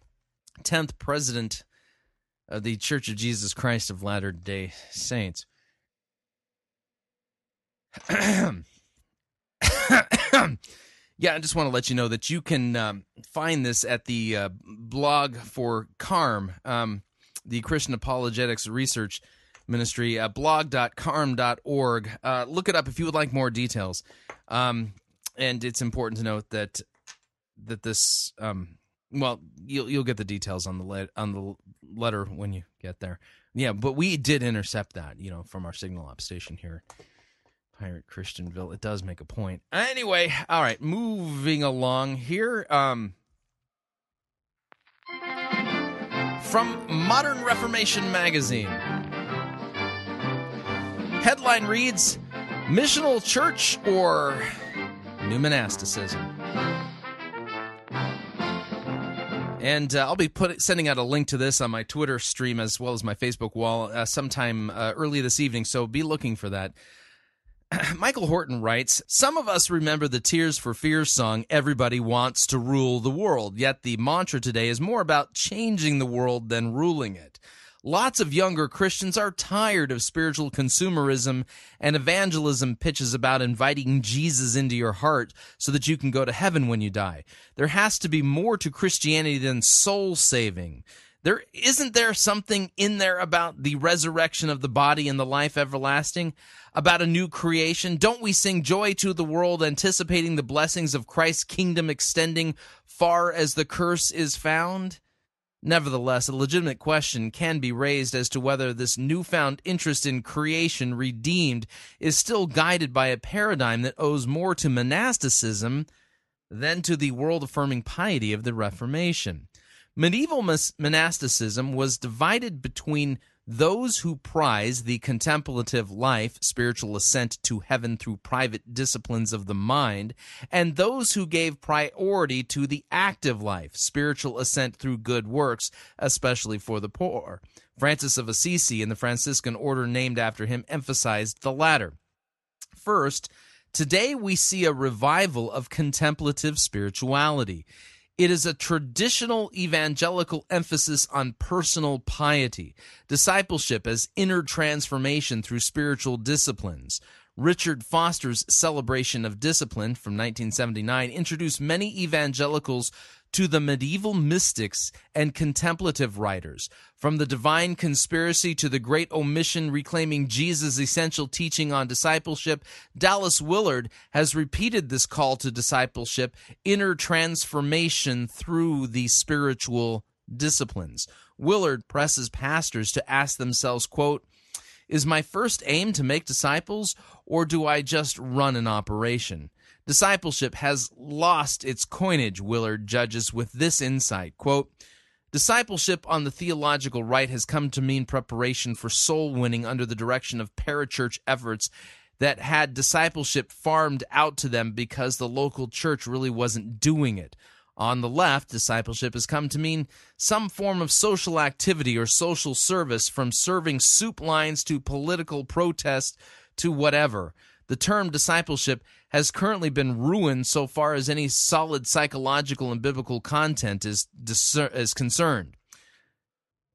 tenth president of the Church of Jesus Christ of Latter-day Saints. Yeah, I just want to let you know that you can um, find this at the uh, blog for C A R M, um, the Christian Apologetics Research Ministry, uh, blog dot carm dot org. Uh, look it up if you would like more details. Um, and it's important to note that that this, um, well, you'll you'll get the details on the le- on the letter when you get there. Yeah, but we did intercept that, you know, from our signal op station here, Pirate Christianville. It does make a point. Anyway, all right, moving along here. Um, from Modern Reformation Magazine. Headline reads, Missional Church or New Monasticism? And uh, I'll be put, sending out a link to this on my Twitter stream as well as my Facebook wall uh, sometime uh, early this evening, so be looking for that. Michael Horton writes, some of us remember the Tears for Fears song, Everybody Wants to Rule the World, yet the mantra today is more about changing the world than ruling it. Lots of younger Christians are tired of spiritual consumerism, and evangelism pitches about inviting Jesus into your heart so that you can go to heaven when you die. There has to be more to Christianity than soul saving. There isn't there something in there about the resurrection of the body and the life everlasting, about a new creation? Don't we sing joy to the world, anticipating the blessings of Christ's kingdom extending far as the curse is found? Nevertheless, a legitimate question can be raised as to whether this newfound interest in creation redeemed is still guided by a paradigm that owes more to monasticism than to the world-affirming piety of the Reformation. Medieval monasticism was divided between those who prize the contemplative life, spiritual ascent to heaven through private disciplines of the mind, and those who gave priority to the active life, spiritual ascent through good works, especially for the poor. Francis of Assisi and the Franciscan order named after him emphasized the latter. First, today we see a revival of contemplative spirituality. It is a traditional evangelical emphasis on personal piety, discipleship as inner transformation through spiritual disciplines. Richard Foster's Celebration of Discipline from nineteen seventy-nine introduced many evangelicals to the medieval mystics and contemplative writers. From the divine conspiracy to the great omission reclaiming Jesus' essential teaching on discipleship, Dallas Willard has repeated this call to discipleship, inner transformation through the spiritual disciplines. Willard presses pastors to ask themselves, quote, is my first aim to make disciples, or do I just run an operation? Discipleship has lost its coinage, Willard judges with this insight, quote, discipleship on the theological right has come to mean preparation for soul winning under the direction of parachurch efforts that had discipleship farmed out to them because the local church really wasn't doing it. On the left, discipleship has come to mean some form of social activity or social service, from serving soup lines to political protest to whatever. The term discipleship has currently been ruined so far as any solid psychological and biblical content is discer- is concerned.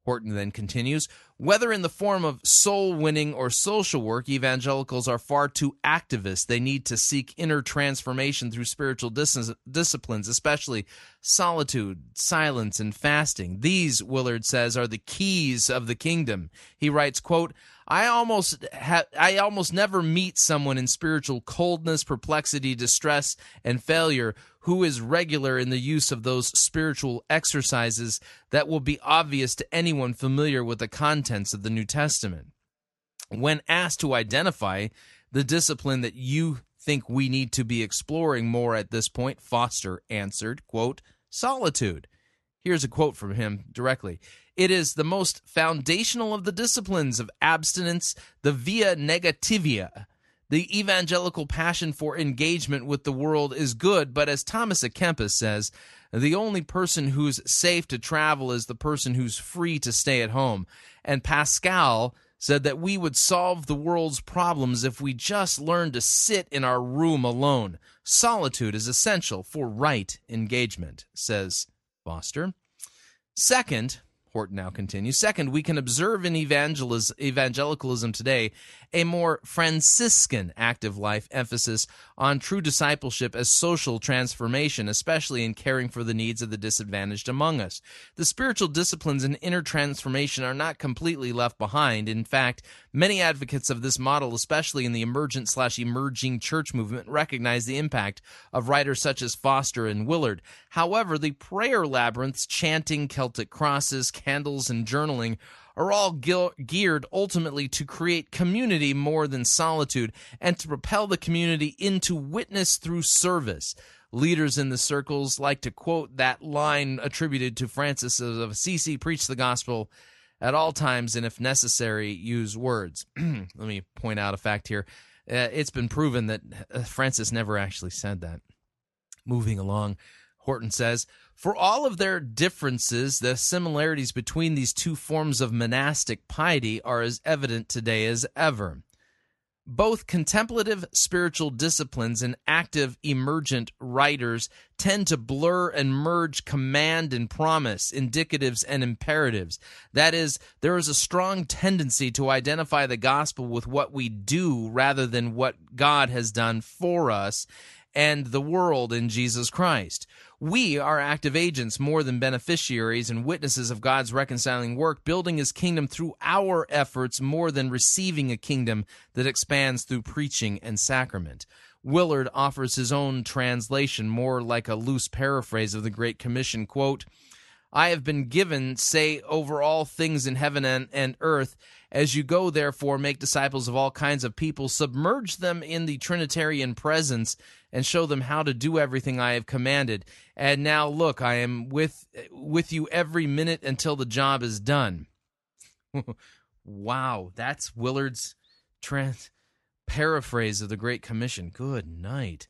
Horton then continues, whether in the form of soul-winning or social work, evangelicals are far too activist. They need to seek inner transformation through spiritual dis- disciplines, especially solitude, silence, and fasting. These, Willard says, are the keys of the kingdom. He writes, quote, I almost ha- I almost never meet someone in spiritual coldness, perplexity, distress, and failure who is regular in the use of those spiritual exercises that will be obvious to anyone familiar with the contents of the New Testament. When asked to identify the discipline that you think we need to be exploring more at this point, Foster answered, quote, solitude. Here's a quote from him directly. It is the most foundational of the disciplines of abstinence, the via negativa. The evangelical passion for engagement with the world is good, but as Thomas A. Kempis says, the only person who's safe to travel is the person who's free to stay at home. And Pascal said that we would solve the world's problems if we just learned to sit in our room alone. Solitude is essential for right engagement, says Foster. Second, Horton now continues. Second, we can observe in evangeliz- evangelicalism today a more Franciscan active life emphasis on true discipleship as social transformation, especially in caring for the needs of the disadvantaged among us. The spiritual disciplines and inner transformation are not completely left behind. In fact, many advocates of this model, especially in the emergent slash emerging church movement, recognize the impact of writers such as Foster and Willard. However, the prayer labyrinths, chanting, Celtic crosses, candles, and journaling are all geared ultimately to create community more than solitude and to propel the community into witness through service. Leaders in the circles like to quote that line attributed to Francis of Assisi, preach the gospel at all times, and if necessary, use words. Let me point out a fact here. Uh, it's been proven that uh, Francis never actually said that. Moving along, Horton says, for all of their differences, the similarities between these two forms of monastic piety are as evident today as ever. Both contemplative spiritual disciplines and active emergent writers tend to blur and merge command and promise, indicatives and imperatives. That is, there is a strong tendency to identify the gospel with what we do rather than what God has done for us and the world in Jesus Christ. We are active agents more than beneficiaries and witnesses of God's reconciling work, building his kingdom through our efforts more than receiving a kingdom that expands through preaching and sacrament. Willard offers his own translation, more like a loose paraphrase of the Great Commission, quote, I have been given, say, over all things in heaven and, and earth. As you go, therefore, make disciples of all kinds of people, submerge them in the Trinitarian presence, and show them how to do everything I have commanded. And now, look, I am with with you every minute until the job is done. Wow, that's Willard's trans- paraphrase of the Great Commission. Good night.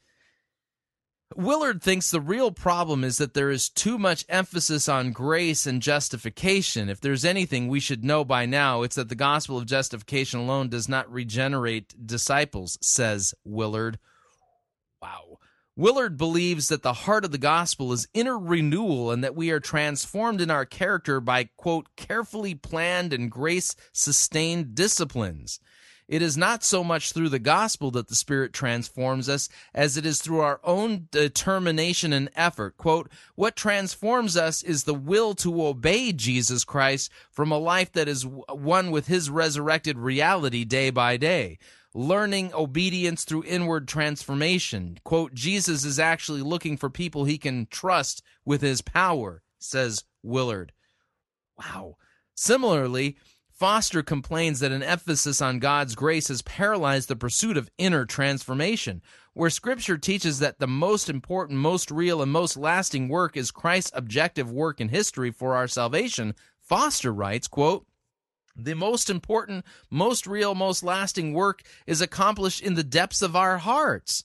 Willard thinks the real problem is that there is too much emphasis on grace and justification. If there's anything we should know by now, it's that the gospel of justification alone does not regenerate disciples, says Willard. Wow. Willard believes that the heart of the gospel is inner renewal and that we are transformed in our character by, quote, carefully planned and grace-sustained disciplines. It is not so much through the gospel that the Spirit transforms us as it is through our own determination and effort. Quote, what transforms us is the will to obey Jesus Christ from a life that is one with his resurrected reality day by day. Learning obedience through inward transformation. Quote, Jesus is actually looking for people he can trust with his power, says Willard. Wow. Similarly, Foster complains that an emphasis on God's grace has paralyzed the pursuit of inner transformation, where Scripture teaches that the most important, most real, and most lasting work is Christ's objective work in history for our salvation. Foster writes, quote, the most important, most real, most lasting work is accomplished in the depths of our hearts.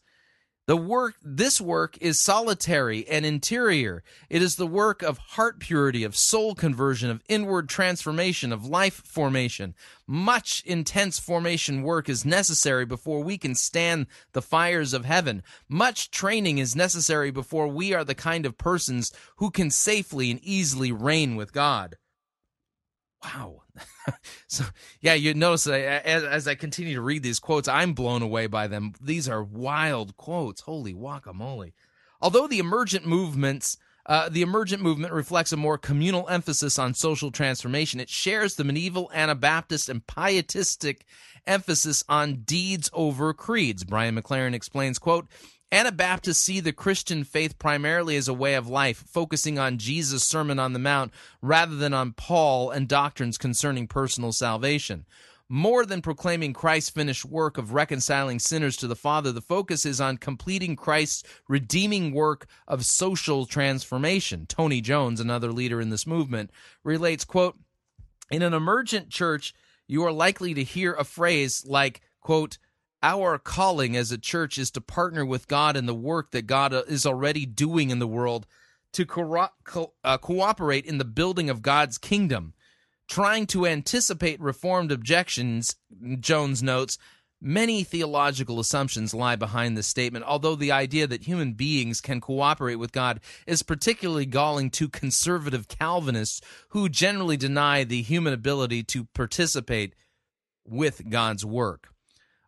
The work, this work is solitary and interior. It is the work of heart purity, of soul conversion, of inward transformation, of life formation. Much intense formation work is necessary before we can stand the fires of heaven. Much training is necessary before we are the kind of persons who can safely and easily reign with God. Wow. So, yeah, you notice that I, as, as I continue to read these quotes, I'm blown away by them. These are wild quotes. Holy guacamole. Although the emergent movements, uh, the emergent movement reflects a more communal emphasis on social transformation, it shares the medieval Anabaptist and pietistic emphasis on deeds over creeds. Brian McLaren explains, quote, Anabaptists see the Christian faith primarily as a way of life, focusing on Jesus' Sermon on the Mount rather than on Paul and doctrines concerning personal salvation. More than proclaiming Christ's finished work of reconciling sinners to the Father, the focus is on completing Christ's redeeming work of social transformation. Tony Jones, another leader in this movement, relates, quote, in an emergent church, you are likely to hear a phrase like, quote, our calling as a church is to partner with God in the work that God is already doing in the world, to co- co- uh, cooperate in the building of God's kingdom. Trying to anticipate Reformed objections, Jones notes, Many theological assumptions lie behind this statement, although the idea that human beings can cooperate with God is particularly galling to conservative Calvinists who generally deny the human ability to participate with God's work.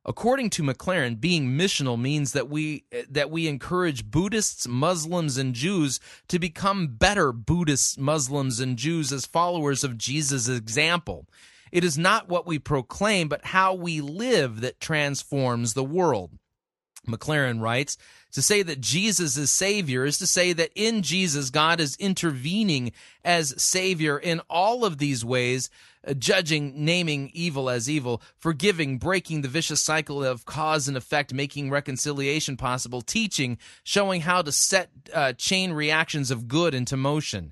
According to McLaren, being missional means that we that we encourage Buddhists, Muslims, and Jews to become better Buddhists, Muslims, and Jews as followers of Jesus' example. It is not what we proclaim, but how we live that transforms the world. McLaren writes, to say that Jesus is Savior is to say that in Jesus, God is intervening as Savior in all of these ways, uh, judging, naming evil as evil, forgiving, breaking the vicious cycle of cause and effect, making reconciliation possible, teaching, showing how to set uh, chain reactions of good into motion.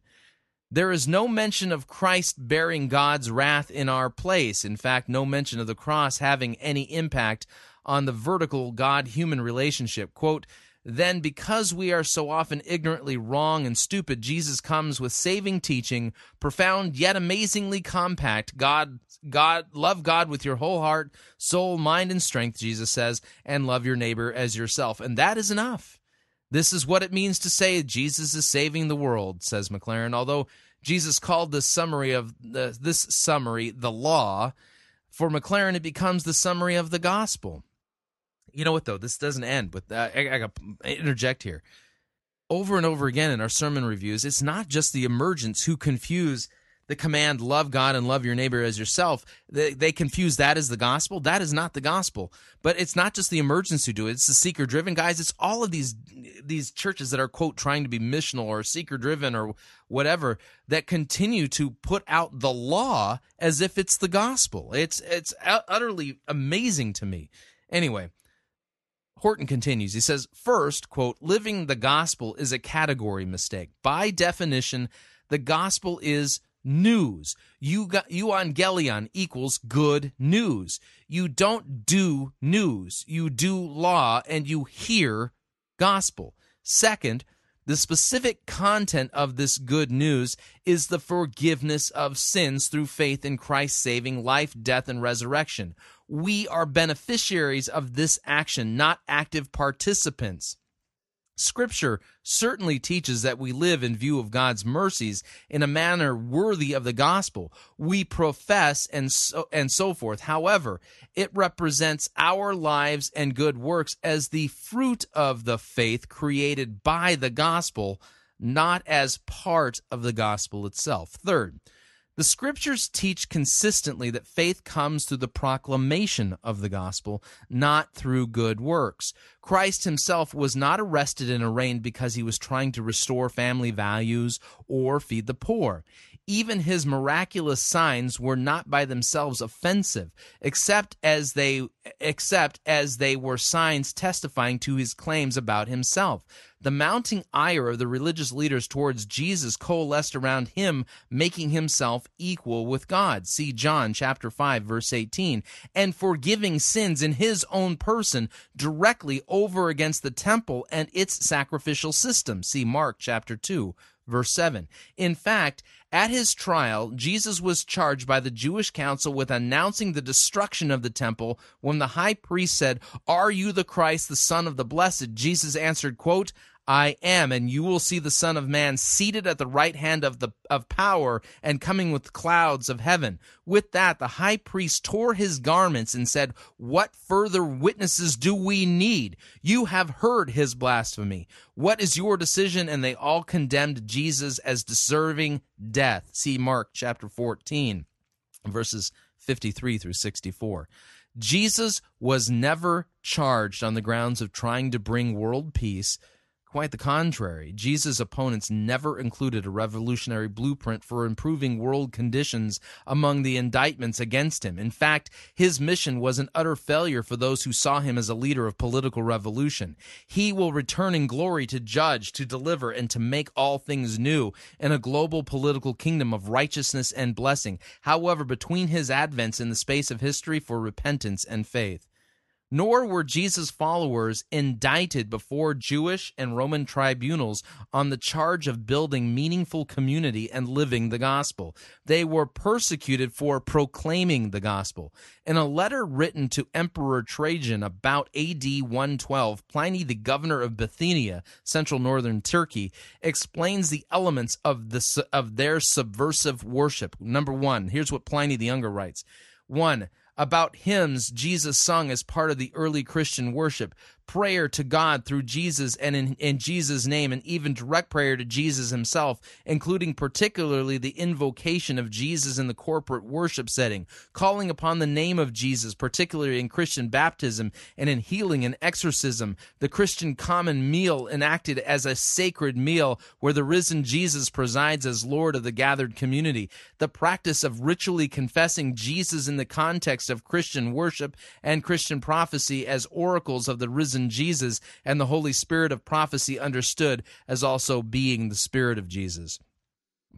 There is no mention of Christ bearing God's wrath in our place. In fact, no mention of the cross having any impact on the vertical God-human relationship. Quote, then because we are so often ignorantly wrong and stupid, Jesus comes with saving teaching, profound yet amazingly compact. God, God, love God with your whole heart, soul, mind, and strength, Jesus says, and love your neighbor as yourself. And that is enough. This is what it means to say Jesus is saving the world, says McLaren. Although Jesus called this summary of the, this summary the law, for McLaren it becomes the summary of the gospel. You know what, though? This doesn't end with that. I, I got to interject here. Over and over again in our sermon reviews, it's not just the emergents who confuse the command, love God and love your neighbor as yourself. They, they confuse that as the gospel. That is not the gospel. But it's not just the emergents who do it. It's the seeker-driven guys. It's all of these, these churches that are, quote, trying to be missional or seeker-driven or whatever that continue to put out the law as if it's the gospel. It's, it's utterly amazing to me. Anyway. Horton continues, he says, first, quote, living the gospel is a category mistake. By definition, the gospel is news. Euangelion equals good news. You don't do news. You do law, and you hear gospel. Second, the specific content of this good news is the forgiveness of sins through faith in Christ's saving life, death, and resurrection. We are beneficiaries of this action, not active participants. Scripture certainly teaches that we live in view of God's mercies in a manner worthy of the gospel. We profess and so, and so forth. However, it represents our lives and good works as the fruit of the faith created by the gospel, not as part of the gospel itself. Third, the Scriptures teach consistently that faith comes through the proclamation of the gospel, not through good works. Christ himself was not arrested and arraigned because he was trying to restore family values or feed the poor. Even his miraculous signs were not by themselves offensive, except as they, except as they were signs testifying to his claims about himself. The mounting ire of the religious leaders towards Jesus coalesced around him, making himself equal with God. See John chapter five, verse eighteen. And forgiving sins in his own person directly over against the temple and its sacrificial system. See Mark chapter two, verse seven. In fact, at his trial, Jesus was charged by the Jewish council with announcing the destruction of the temple. When the high priest said, "Are you the Christ, the Son of the Blessed?" Jesus answered, quote, "I am, and you will see the Son of Man seated at the right hand of the of power and coming with clouds of heaven." With that, the high priest tore his garments and said, "What further witnesses do we need? You have heard his blasphemy. What is your decision?" And they all condemned Jesus as deserving death. See Mark chapter fourteen, verses fifty-three through sixty-four. Jesus was never charged on the grounds of trying to bring world peace. Quite the contrary, Jesus' opponents never included a revolutionary blueprint for improving world conditions among the indictments against him. In fact, his mission was an utter failure for those who saw him as a leader of political revolution. He will return in glory to judge, to deliver, and to make all things new in a global political kingdom of righteousness and blessing. However, between his advents in the space of history for repentance and faith. nor were Jesus' followers indicted before Jewish and Roman tribunals on the charge of building meaningful community and living the gospel. They were persecuted for proclaiming the gospel. In a letter written to Emperor Trajan about A D one twelve, Pliny, the governor of Bithynia, central northern Turkey, explains the elements of the of their subversive worship. Number one, here's what Pliny the Younger writes. One, about hymns Jesus sung as part of the early Christian worship, prayer to God through Jesus and in, in Jesus' name, and even direct prayer to Jesus himself, including particularly the invocation of Jesus in the corporate worship setting, calling upon the name of Jesus, particularly in Christian baptism and in healing and exorcism, the Christian common meal enacted as a sacred meal where the risen Jesus presides as Lord of the gathered community, the practice of ritually confessing Jesus in the context of Christian worship and Christian prophecy as oracles of the risen Jesus, and the Holy Spirit of prophecy understood as also being the Spirit of Jesus.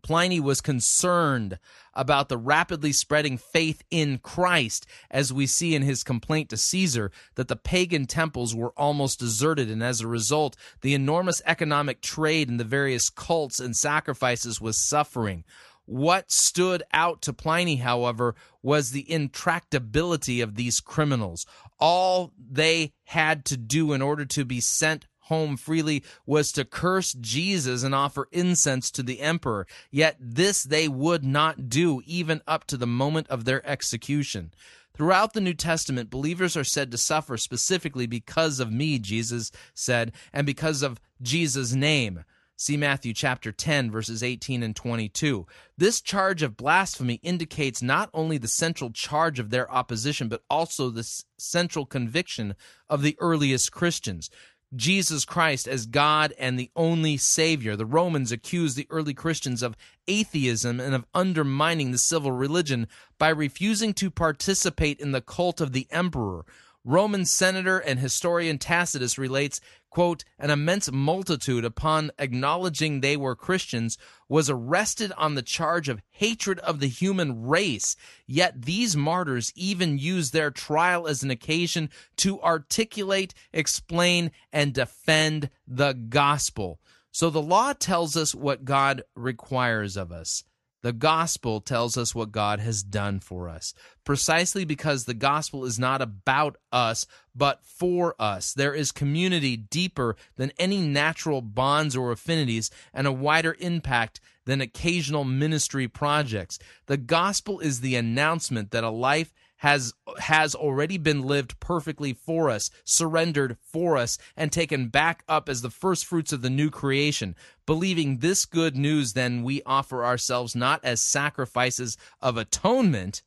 Pliny was concerned about the rapidly spreading faith in Christ, as we see in his complaint to Caesar that the pagan temples were almost deserted, and as a result, the enormous economic trade in the various cults and sacrifices was suffering. What stood out to Pliny, however, was the intractability of these criminals. All they had to do in order to be sent home freely was to curse Jesus and offer incense to the emperor, yet this they would not do even up to the moment of their execution. Throughout the New Testament, believers are said to suffer specifically because of me, Jesus said, and because of Jesus' name. See Matthew chapter ten, verses eighteen and twenty-two. This charge of blasphemy indicates not only the central charge of their opposition, but also the central conviction of the earliest Christians. Jesus Christ as God and the only Savior. The Romans accused the early Christians of atheism and of undermining the civil religion by refusing to participate in the cult of the emperor. Roman senator and historian Tacitus relates, quote, an immense multitude, upon acknowledging they were Christians, was arrested on the charge of hatred of the human race, yet these martyrs even used their trial as an occasion to articulate, explain, and defend the gospel. So the law tells us what God requires of us. The gospel tells us what God has done for us. Precisely because the gospel is not about us, but for us, there is community deeper than any natural bonds or affinities and a wider impact than occasional ministry projects. The gospel is the announcement that a life has has already been lived perfectly for us, surrendered for us, and taken back up as the first fruits of the new creation. Believing this good news, then, we offer ourselves not as sacrifices of atonement,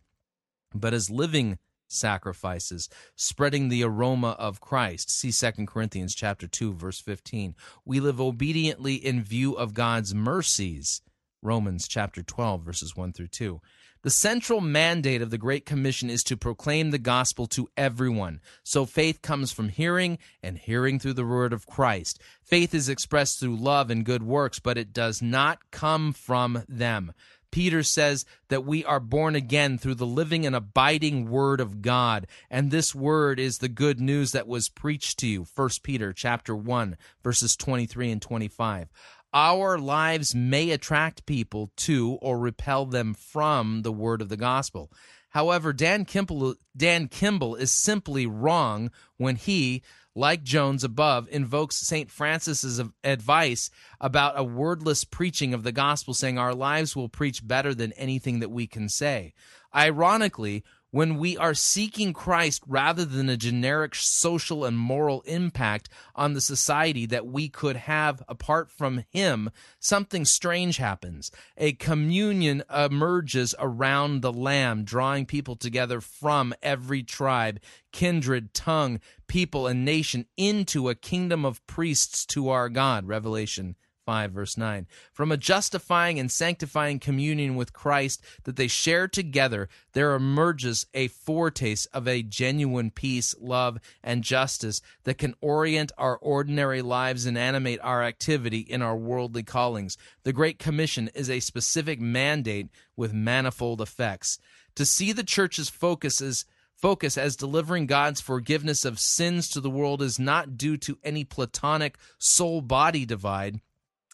but as living sacrifices, spreading the aroma of Christ. See Second Corinthians chapter two, verse fifteen. We live obediently in view of God's mercies. Romans chapter twelve, verses one through two. The central mandate of the Great Commission is to proclaim the gospel to everyone. So faith comes from hearing, and hearing through the word of Christ. Faith is expressed through love and good works, but it does not come from them. Peter says that we are born again through the living and abiding word of God, and this word is the good news that was preached to you. First Peter chapter one, verses twenty-three and twenty-five. Our lives may attract people to or repel them from the word of the gospel. However, Dan Kimball, Dan Kimball is simply wrong when he, like Jones above, invokes Saint Francis's advice about a wordless preaching of the gospel, saying our lives will preach better than anything that we can say. Ironically, when we are seeking Christ rather than a generic social and moral impact on the society that we could have apart from him, something strange happens. A communion emerges around the Lamb, drawing people together from every tribe, kindred, tongue, people, and nation into a kingdom of priests to our God, Revelation five, verse nine. From a justifying and sanctifying communion with Christ that they share together, there emerges a foretaste of a genuine peace, love, and justice that can orient our ordinary lives and animate our activity in our worldly callings. The Great Commission is a specific mandate with manifold effects. To see the church's focuses focus as delivering God's forgiveness of sins to the world is not due to any platonic soul-body divide,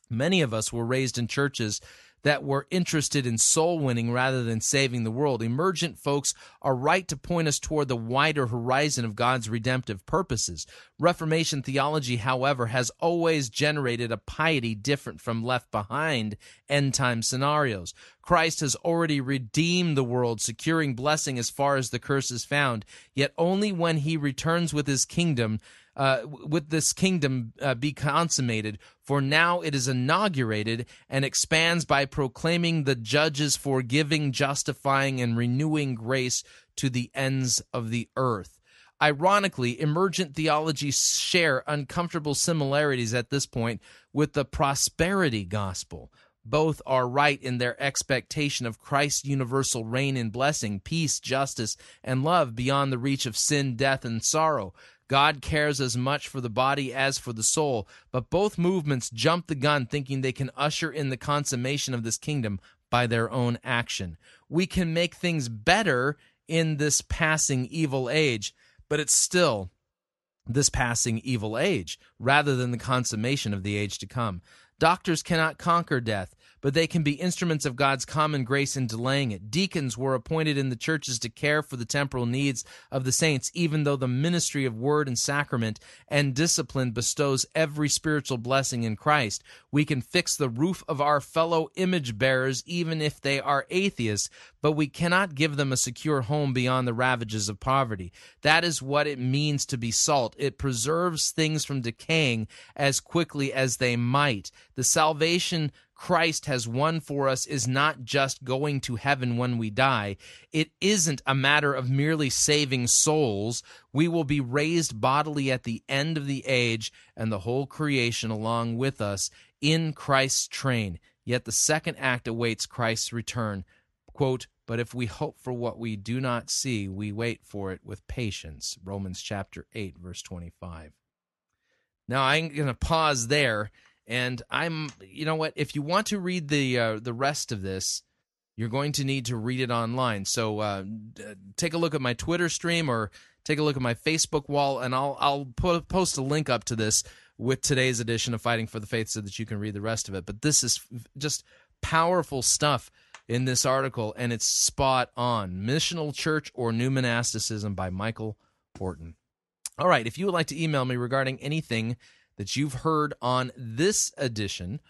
many of us were raised in churches that were interested in soul winning rather than saving the world. Emergent folks are right to point us toward the wider horizon of God's redemptive purposes. Reformation theology, however, has always generated a piety different from left behind end-time scenarios. Christ has already redeemed the world, securing blessing as far as the curse is found, yet only when he returns with his kingdom Uh, with this kingdom uh, be consummated, for now it is inaugurated and expands by proclaiming the judge's forgiving, justifying, and renewing grace to the ends of the earth. Ironically, emergent theologies share uncomfortable similarities at this point with the prosperity gospel. Both are right in their expectation of Christ's universal reign and blessing, peace, justice, and love beyond the reach of sin, death, and sorrow. God cares as much for the body as for the soul, but both movements jump the gun thinking they can usher in the consummation of this kingdom by their own action. We can make things better in this passing evil age, but it's still this passing evil age rather than the consummation of the age to come. Doctors cannot conquer death, but they can be instruments of God's common grace in delaying it. Deacons were appointed in the churches to care for the temporal needs of the saints, even though the ministry of word and sacrament and discipline bestows every spiritual blessing in Christ. We can fix the roof of our fellow image bearers, even if they are atheists, but we cannot give them a secure home beyond the ravages of poverty. That is what it means to be salt. It preserves things from decaying as quickly as they might. The salvation Christ has won for us is not just going to heaven when we die. It isn't a matter of merely saving souls. We will be raised bodily at the end of the age, and the whole creation along with us, in Christ's train. Yet the second act awaits Christ's return. Quote, "But if we hope for what we do not see, we wait for it with patience." Romans chapter eight, verse twenty-five. Now, I'm going to pause there. And I'm, you know what, if you want to read the uh, the rest of this, you're going to need to read it online. So uh, d- take a look at my Twitter stream or take a look at my Facebook wall, and I'll I'll put, post a link up to this with today's edition of Fighting for the Faith so that you can read the rest of it. But this is just powerful stuff in this article, and it's spot on. Missional Church or New Monasticism by Michael Horton. All right, if you would like to email me regarding anything that you've heard on this edition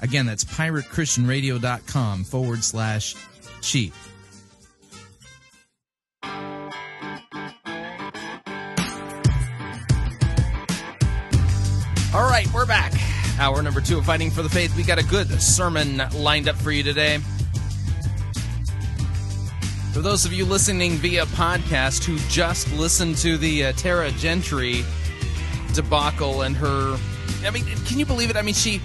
Again, that's piratechristianradio.com forward slash cheap. All right, we're back. Hour number two of Fighting for the Faith. We got a good sermon lined up for you today. For those of you listening via podcast who just listened to the uh, Tara Gentry debacle and her... I mean, can you believe it? I mean, she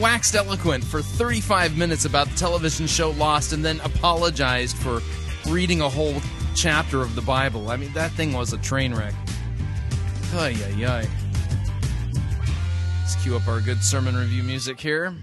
waxed eloquent for thirty-five minutes about the television show Lost and then apologized for reading a whole chapter of the Bible. I mean, that thing was a train wreck. Ay, ay, ay. Let's cue up our good sermon review music here.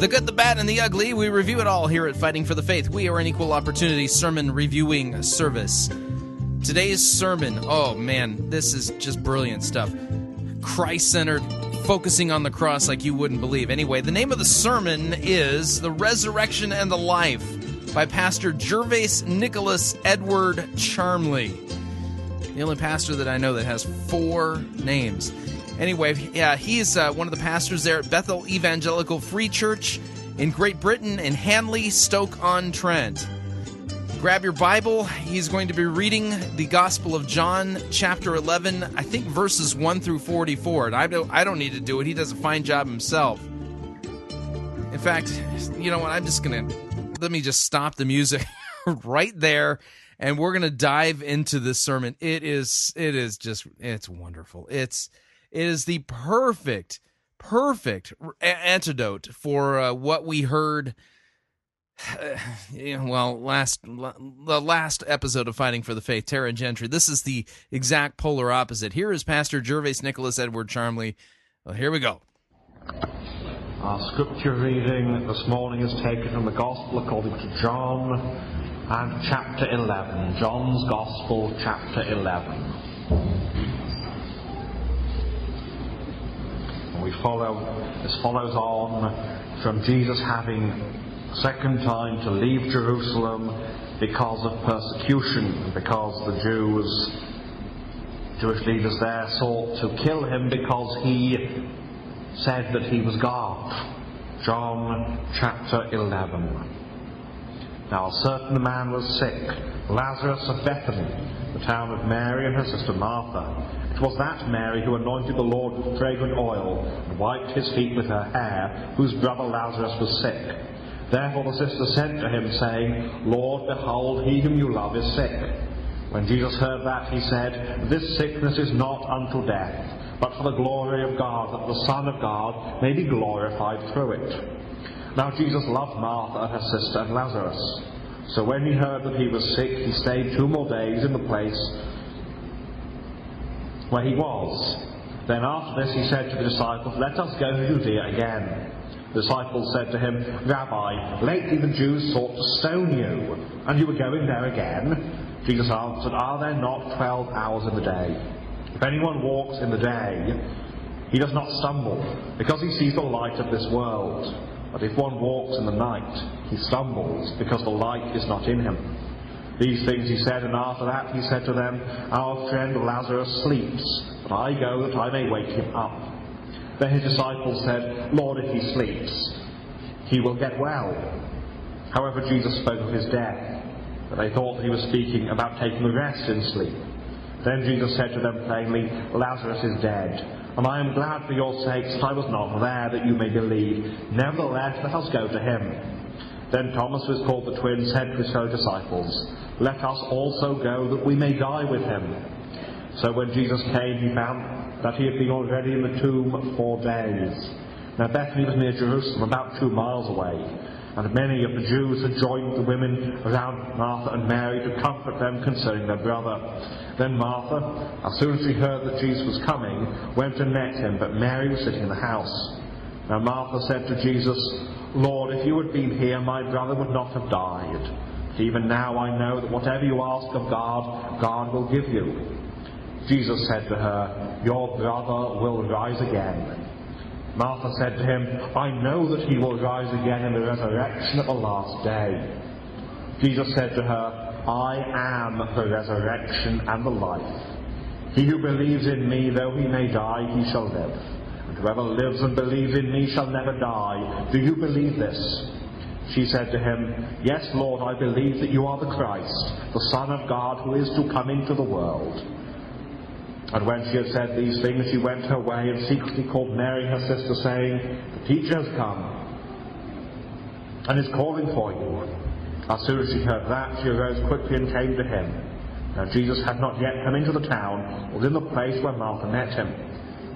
The good, the bad, and the ugly, we review it all here at Fighting for the Faith. We are an equal opportunity sermon reviewing service. Today's sermon, oh man, this is just brilliant stuff. Christ-centered, focusing on the cross like you wouldn't believe. Anyway, the name of the sermon is The Resurrection and the Life by Pastor Gervase Nicholas Edward Charmley. The only pastor that I know that has four names. Anyway, yeah, he is uh, one of the pastors there at Bethel Evangelical Free Church in Great Britain in Hanley, Stoke-on-Trent. Grab your Bible. He's going to be reading the Gospel of John, chapter eleven, I think verses one through forty-four. And I don't, I don't need to do it. He does a fine job himself. In fact, you know what? I'm just going to, let me just stop the music right there. And we're going to dive into this sermon. It is, it is just, it's wonderful. It's... It is the perfect, perfect antidote for uh, what we heard, uh, well, last la, the last episode of Fighting for the Faith, Tara Gentry. This is the exact polar opposite. Here is Pastor Gervase Nicholas Edward Charmley. Well, here we go. Our scripture reading this morning is taken from the Gospel according to John and chapter eleven. John's Gospel, chapter eleven. We follow, this follows on from Jesus having a second time to leave Jerusalem because of persecution, because the Jews, Jewish leaders there sought to kill him because he said that he was God. John chapter eleven. Now a certain man was sick, Lazarus of Bethany, the town of Mary and her sister Martha. It was that Mary who anointed the Lord with fragrant oil and wiped his feet with her hair, whose brother Lazarus was sick. Therefore the sister sent to him, saying, Lord, behold, he whom you love is sick. When Jesus heard that, he said, This sickness is not unto death, but for the glory of God, that the Son of God may be glorified through it. Now Jesus loved Martha and her sister and Lazarus. So when he heard that he was sick, he stayed two more days in the place where he was. Then after this he said to the disciples, Let us go to Judea again. The disciples said to him, Rabbi, lately the Jews sought to stone you, and you were going there again? Jesus answered, Are there not twelve hours in the day? If anyone walks in the day, he does not stumble, because he sees the light of this world. But if one walks in the night, he stumbles, because the light is not in him. These things he said, and after that he said to them, Our friend Lazarus sleeps, but I go that I may wake him up. Then his disciples said, Lord, if he sleeps, he will get well. However, Jesus spoke of his death, but they thought that he was speaking about taking a rest in sleep. Then Jesus said to them plainly, Lazarus is dead, and I am glad for your sakes that I was not there, that you may believe. Nevertheless, let us go to him. Then Thomas was called the twin, said to his fellow disciples, Let us also go, that we may die with him. So when Jesus came, he found that he had been already in the tomb four days. Now Bethany was near Jerusalem, about two miles away, and many of the Jews had joined the women around Martha and Mary to comfort them concerning their brother. Then Martha, as soon as she heard that Jesus was coming, went and met him, but Mary was sitting in the house. Now Martha said to Jesus, Lord, if you had been here, my brother would not have died. Even now I know that whatever you ask of God, God will give you. Jesus said to her, Your brother will rise again. Martha said to him, I know that he will rise again in the resurrection at the last day. Jesus said to her, I am the resurrection and the life. He who believes in me, though he may die, he shall live. Whoever lives and believes in me shall never die. Do you believe this? She said to him, Yes, Lord, I believe that you are the Christ, the Son of God, who is to come into the world. And when she had said these things, she went her way and secretly called Mary, her sister, saying, The teacher has come, and is calling for you. As soon as she heard that, she arose quickly and came to him. Now Jesus had not yet come into the town, or in the place where Martha met him.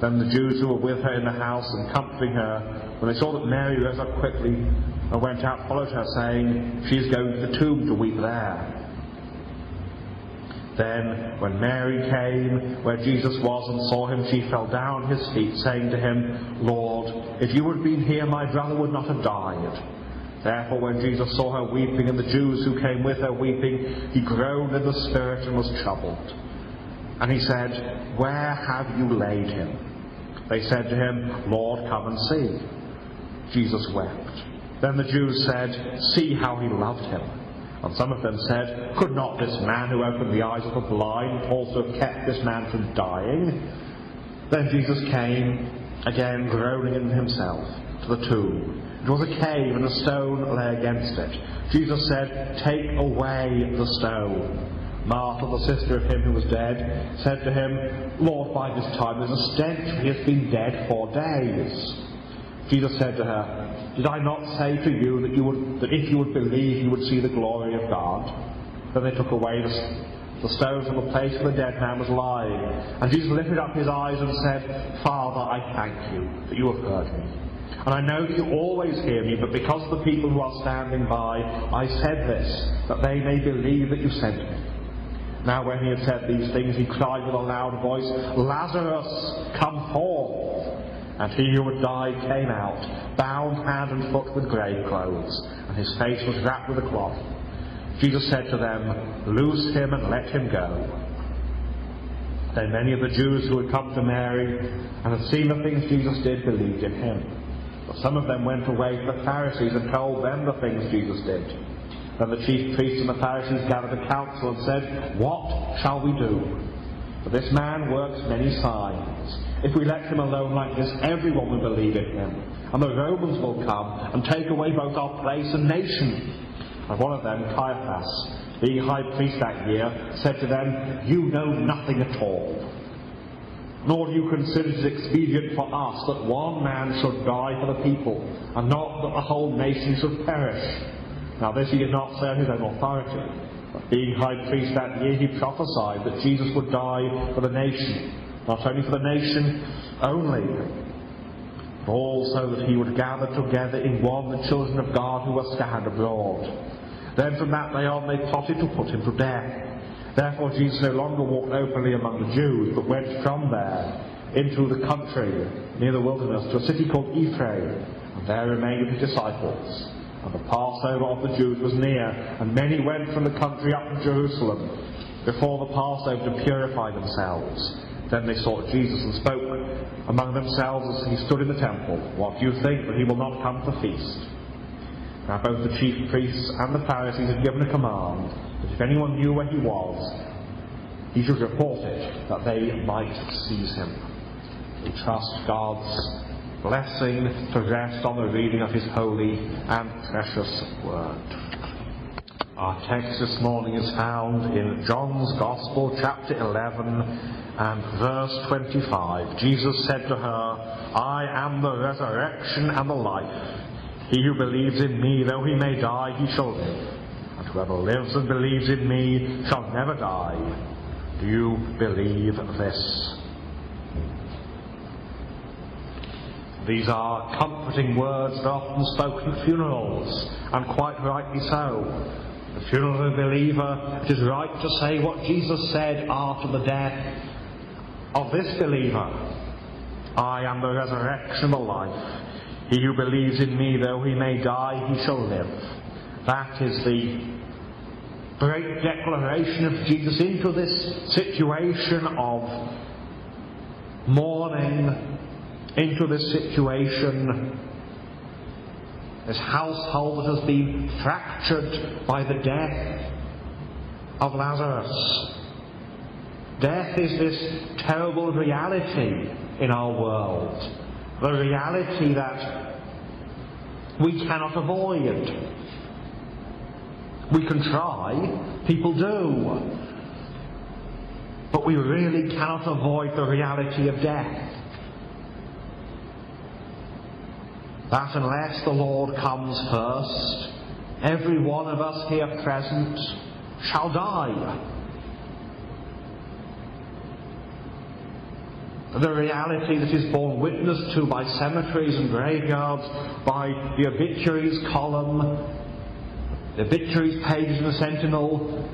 Then the Jews who were with her in the house and comforting her, when they saw that Mary rose up quickly and went out, followed her, saying, She is going to the tomb to weep there. Then, when Mary came where Jesus was and saw him, she fell down at his feet, saying to him, Lord, if you had been here, my brother would not have died. Therefore, when Jesus saw her weeping and the Jews who came with her weeping, he groaned in the spirit and was troubled. And he said, Where have you laid him? They said to him, Lord, come and see. Jesus wept. Then the Jews said, See how he loved him. And some of them said, Could not this man who opened the eyes of the blind also have kept this man from dying? Then Jesus came, again groaning in himself, to the tomb. It was a cave, and a stone lay against it. Jesus said, Take away the stone. Martha, the sister of him who was dead, said to him, Lord, by this time there is a stench, he has been dead four days. Jesus said to her, Did I not say to you that, you would, that if you would believe, you would see the glory of God? Then they took away the, the stone from the place where the dead man was lying. And Jesus lifted up his eyes and said, Father, I thank you that you have heard me. And I know that you always hear me, but because of the people who are standing by, I said this, that they may believe that you sent me. Now when he had said these things, he cried with a loud voice, Lazarus, come forth! And he who had died came out, bound hand and foot with grave clothes, and his face was wrapped with a cloth. Jesus said to them, Loose him and let him go. Then many of the Jews who had come to Mary and had seen the things Jesus did believed in him. But some of them went away to the Pharisees and told them the things Jesus did. Then the chief priests and the Pharisees gathered a council and said, What shall we do? For this man works many signs. If we let him alone like this, everyone will believe in him. And the Romans will come and take away both our place and nation. And one of them, Caiaphas, the high priest that year, said to them, You know nothing at all. Nor do you consider it expedient for us that one man should die for the people, and not that the whole nation should perish. Now this he did not say on his own authority, but being high priest that year he prophesied that Jesus would die for the nation, not only for the nation only, but also that he would gather together in one the children of God who were scattered abroad. Then from that day on they plotted to put him to death. Therefore Jesus no longer walked openly among the Jews, but went from there into the country near the wilderness to a city called Ephraim, and there remained with his disciples. And the Passover of the Jews was near, and many went from the country up to Jerusalem before the Passover to purify themselves. Then they sought Jesus and spoke among themselves as he stood in the temple, What do you think that he will not come to feast? Now both the chief priests and the Pharisees had given a command that if anyone knew where he was, he should report it, that they might seize him. We trust God's blessing to rest on the reading of his holy and precious word. Our text this morning is found in John's Gospel, chapter eleven and verse twenty-five. Jesus said to her, I am the resurrection and the life. He who believes in me, though he may die, he shall live. And whoever lives and believes in me shall never die. Do you believe this? These are comforting words that are often spoken at funerals, and quite rightly so. The funeral of a believer, it is right to say what Jesus said after the death of this believer: I am the resurrection and the life. He who believes in me, though he may die, he shall live. That is the great declaration of Jesus into this situation of mourning, into this situation, this household that has been fractured by the death of Lazarus. Death is this terrible reality in our world, the reality that we cannot avoid. We can try, people do, but we really cannot avoid the reality of death. That unless the Lord comes first, every one of us here present shall die. The reality that is borne witness to by cemeteries and graveyards, by the obituaries column, the obituaries page in the Sentinel,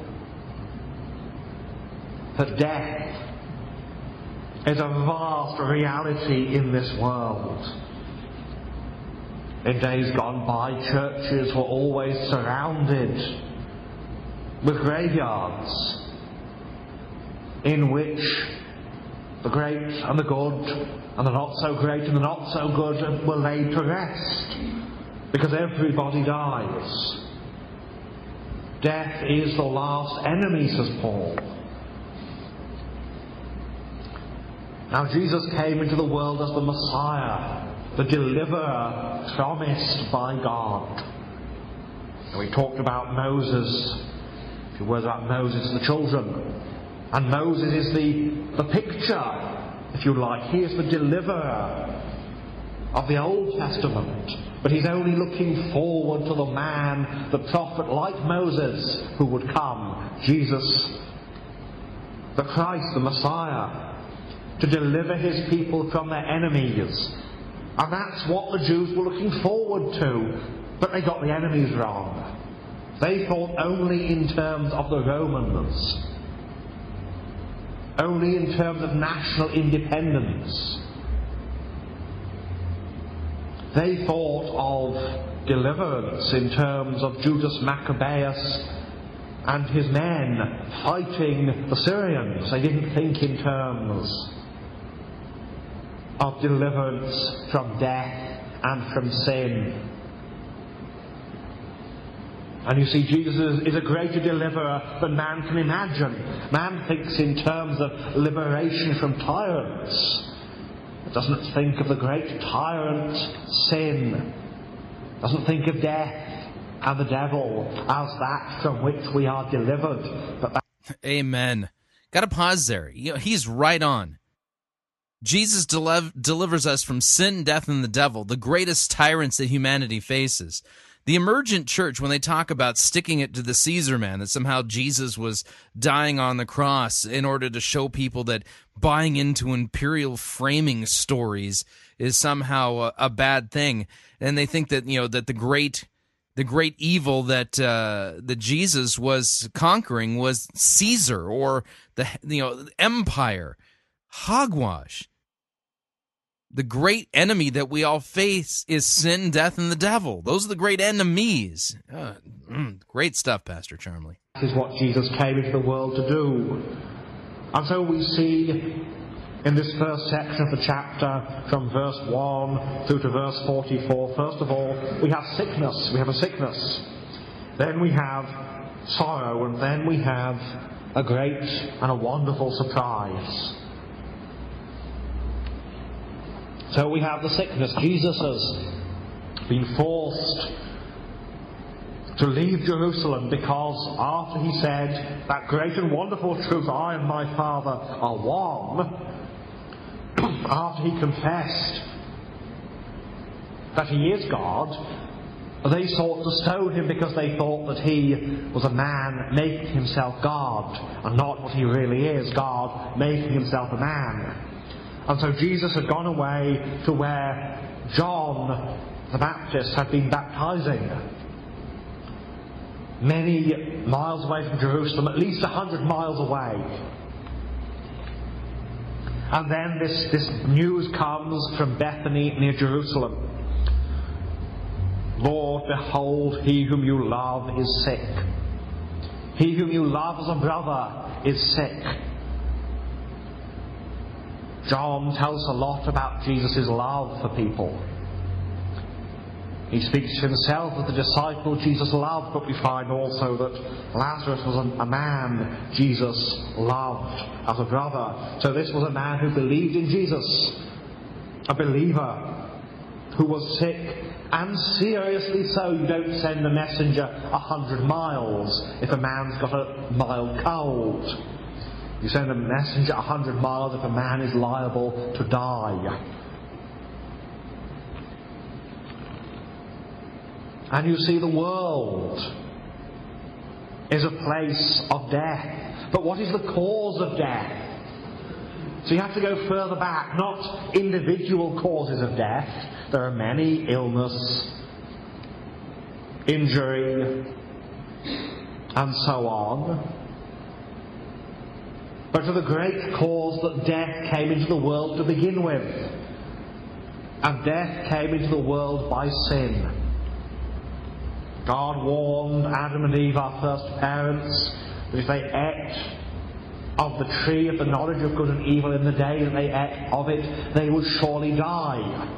that death is a vast reality in this world. In days gone by, churches were always surrounded with graveyards in which the great and the good and the not so great and the not so good were laid to rest, because everybody dies. Death is the last enemy, says Paul. Now Jesus came into the world as the Messiah, the deliverer promised by God. And we talked about Moses, a few words about Moses and the children. And Moses is the, the picture, if you like. He is the deliverer of the Old Testament. But he's only looking forward to the man, the prophet like Moses, who would come, Jesus, the Christ, the Messiah, to deliver his people from their enemies. And that's what the Jews were looking forward to, but they got the enemies wrong. They thought only in terms of the Romans, only in terms of national independence. They thought of deliverance in terms of Judas Maccabeus and his men fighting the Syrians. They didn't think in terms of deliverance from death and from sin. And you see, Jesus is a greater deliverer than man can imagine. Man thinks in terms of liberation from tyrants. It doesn't think of the great tyrant sin. It doesn't think of death and the devil as that from which we are delivered. But that- Amen. Got to pause there. He's right on. Jesus del- delivers us from sin, death, and the devil, the greatest tyrants that humanity faces. The Emergent Church, when they talk about sticking it to the Caesar man, that somehow Jesus was dying on the cross in order to show people that buying into imperial framing stories is somehow a, a bad thing, and they think that, you know, that the great, the great evil that uh, that Jesus was conquering was Caesar or the you know empire. Hogwash. The great enemy that we all face is sin, death, and the devil. Those are the great enemies. Uh, mm, great stuff, Pastor Charmley. This is what Jesus came into the world to do. And so we see in this first section of the chapter, from verse one through to verse forty-four, first of all, we have sickness. We have a sickness. Then we have sorrow. And then we have a great and a wonderful surprise. So we have the sickness. Jesus has been forced to leave Jerusalem because after he said that great and wonderful truth, I and my Father are one, after he confessed that he is God, They sought to stone him because they thought that he was a man making himself God, and not what he really is, God making himself a man. And so Jesus had gone away to where John the Baptist had been baptizing. Many miles away from Jerusalem, at least a hundred miles away. And then this, this news comes from Bethany near Jerusalem. Lord, behold, he whom you love is sick. He whom you love as a brother is sick. John tells a lot about Jesus' love for people. He speaks to himself as the disciple Jesus loved, but we find also that Lazarus was a man Jesus loved as a brother. So this was a man who believed in Jesus, a believer who was sick. And seriously so. You don't send a messenger a hundred miles if a man's got a mild cold. You send a messenger a hundred miles if a man is liable to die. And you see, the world is a place of death. But what is the cause of death? So you have to go further back, not individual causes of death. There are many: illness, injury, and so on. But for the great cause that death came into the world to begin with. And death came into the world by sin. God warned Adam and Eve, our first parents, that if they ate of the tree of the knowledge of good and evil in the day that they ate of it, they would surely die.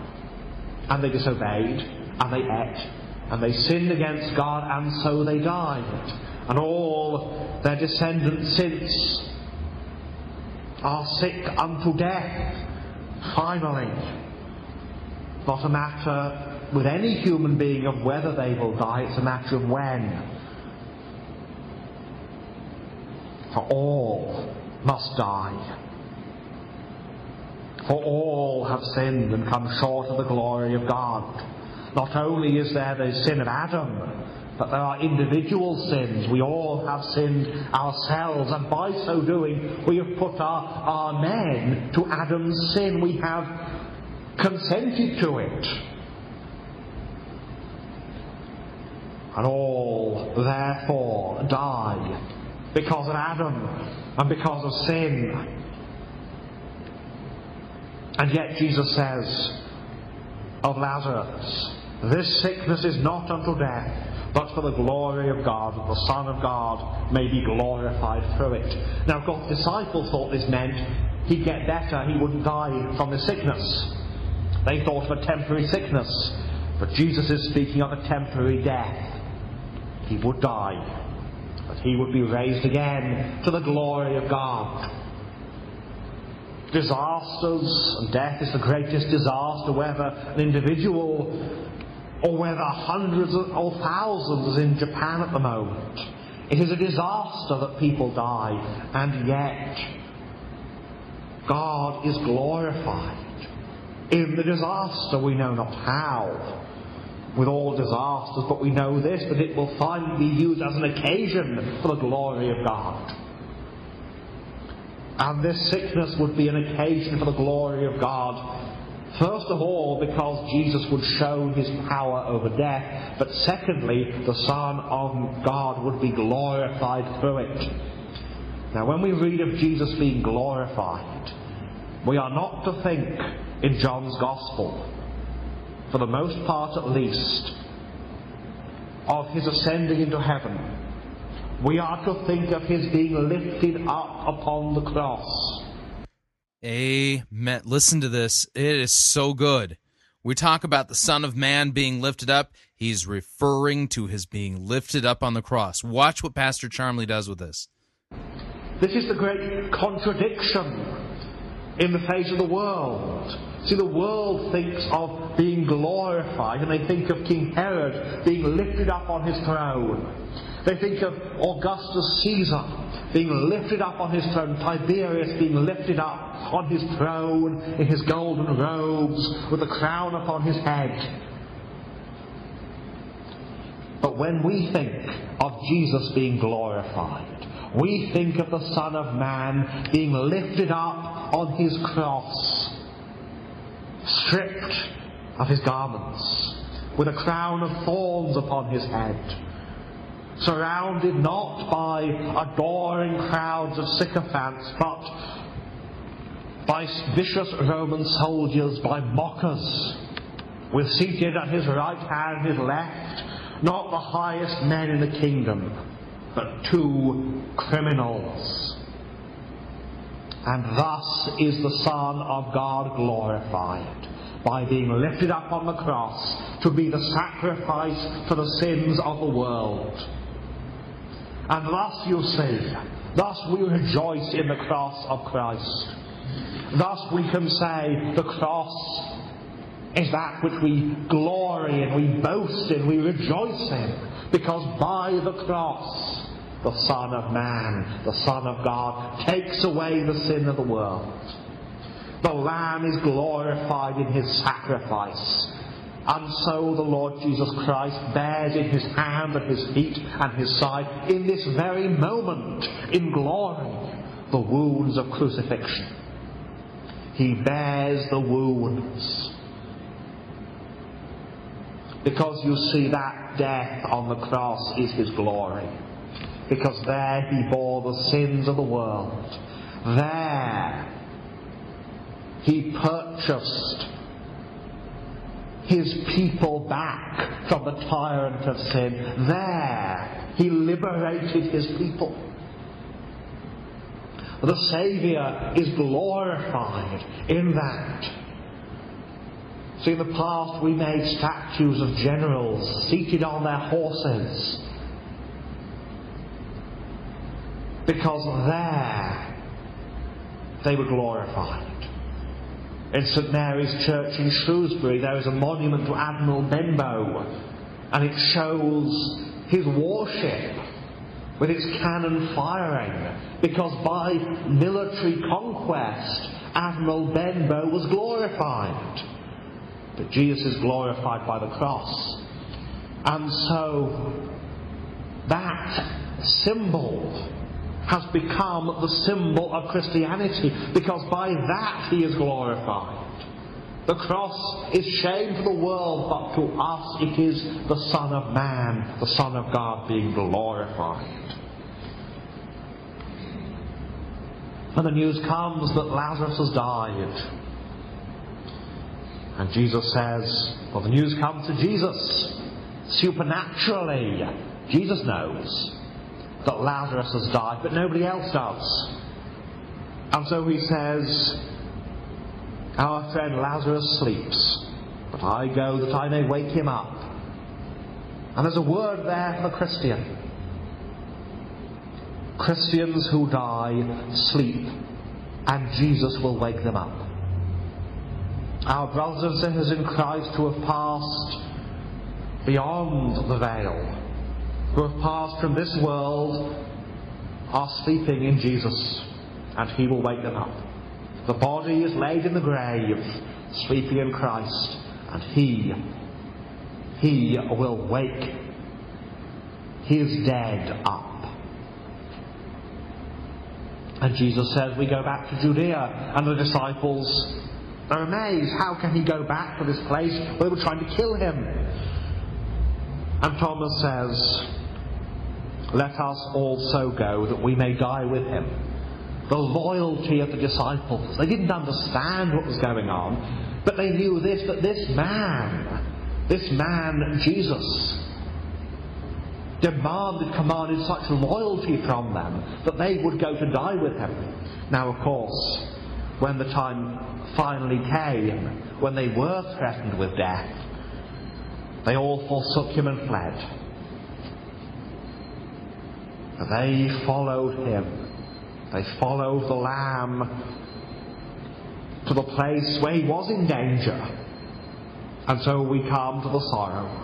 And they disobeyed, and they ate, and they sinned against God, and so they died. And all their descendants since are sick unto death, finally. Not a matter with any human being of whether they will die, it's a matter of when. For all must die. For all have sinned and come short of the glory of God. Not only is there the sin of Adam, but there are individual sins. We all have sinned ourselves, and by so doing we have put our, our name to Adam's sin. We have consented to it. And all therefore die. Because of Adam and because of sin. And yet Jesus says of Lazarus, this sickness is not unto death, but for the glory of God, that the Son of God may be glorified through it. Now, of course, the disciples thought this meant he'd get better, he wouldn't die from his sickness. They thought of a temporary sickness, but Jesus is speaking of a temporary death. He would die. He would be raised again to the glory of God. Disasters and death is the greatest disaster, whether an individual or whether hundreds or thousands in Japan at the moment. It is a disaster that people die, and yet God is glorified in the disaster. We know not how with all disasters, but we know this, that it will finally be used as an occasion for the glory of God. And this sickness would be an occasion for the glory of God, first of all because Jesus would show his power over death, but secondly the Son of God would be glorified through it. Now, when we read of Jesus being glorified, we are not to think in John's Gospel, for the most part at least, of his ascending into heaven. We are to think of his being lifted up upon the cross. Amen. Listen to this. It is so good. We talk about the Son of Man being lifted up. He's referring to his being lifted up on the cross. Watch what Pastor Charmley does with this. This is the great contradiction in the face of the world. See, the world thinks of being glorified, and they think of King Herod being lifted up on his throne. They think of Augustus Caesar being lifted up on his throne, Tiberius being lifted up on his throne in his golden robes with a crown upon his head. But when we think of Jesus being glorified, we think of the Son of Man being lifted up on his cross, stripped of his garments, with a crown of thorns upon his head, surrounded not by adoring crowds of sycophants, but by vicious Roman soldiers, by mockers, with seated at his right hand and his left, not the highest men in the kingdom, but two criminals. And thus is the Son of God glorified, by being lifted up on the cross to be the sacrifice for the sins of the world. And thus you see, thus we rejoice in the cross of Christ. Thus we can say the cross is that which we glory in, we boast in, we rejoice in, because by the cross the Son of Man, the Son of God, takes away the sin of the world. The Lamb is glorified in his sacrifice, and so the Lord Jesus Christ bears in his hand and his feet and his side, in this very moment, in glory, the wounds of crucifixion. He bears the wounds. Because you see, that death on the cross is his glory. Because there he bore the sins of the world. There he purchased his people back from the tyrant of sin. There he liberated his people. The Saviour is glorified in that. See, in the past we made statues of generals seated on their horses, because there they were glorified. In Saint Mary's Church in Shrewsbury there is a monument to Admiral Benbow, and it shows his warship with its cannon firing, because by military conquest Admiral Benbow was glorified. But Jesus is glorified by the cross. And so that symbol has become the symbol of Christianity, because by that he is glorified. The cross is shame for the world, but to us it is the Son of Man, the Son of God, being glorified. And the news comes that Lazarus has died. And Jesus says, well, the news comes to Jesus. Supernaturally, Jesus knows that Lazarus has died, but nobody else does. And so he says, our friend Lazarus sleeps, but I go that I may wake him up. And there's a word there for the Christian. Christians who die sleep, and Jesus will wake them up. Our brothers and sisters in Christ who have passed beyond the veil, who have passed from this world, are sleeping in Jesus, and he will wake them up. The body is laid in the grave, sleeping in Christ, and he, he will wake his dead up. And Jesus says, we go back to Judea, and the disciples are amazed. How can he go back to this place where they were trying to kill him? And Thomas says, let us also go that we may die with him. The loyalty of the disciples. They didn't understand what was going on, but they knew this, that this man, this man Jesus, demanded, commanded such loyalty from them that they would go to die with him. Now, of course, when the time finally came, when they were threatened with death, they all forsook him and fled. They followed him. They followed the Lamb to the place where he was in danger. And so we come to the sorrow.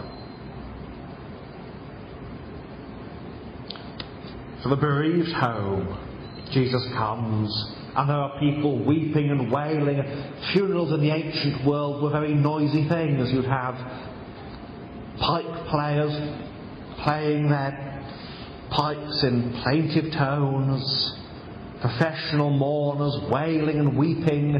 To the bereaved home, Jesus comes. And there are people weeping and wailing. Funerals in the ancient world were very noisy things. You'd have pipe players playing their pipes in plaintive tones, professional mourners wailing and weeping.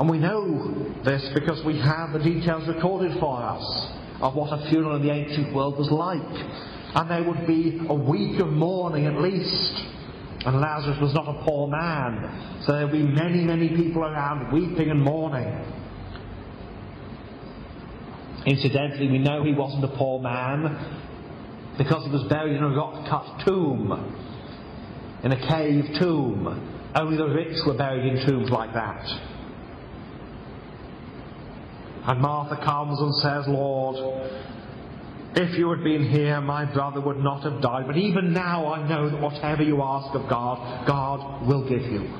And we know this because we have the details recorded for us of what a funeral in the ancient world was like. And there would be a week of mourning at least. And Lazarus was not a poor man, so there would be many, many people around weeping and mourning. Incidentally, we know he wasn't a poor man because he was buried in a rock-cut tomb, in a cave tomb. Only the rich were buried in tombs like that. And Martha comes and says, "Lord, if you had been here, my brother would not have died. But even now I know that whatever you ask of God, God will give you."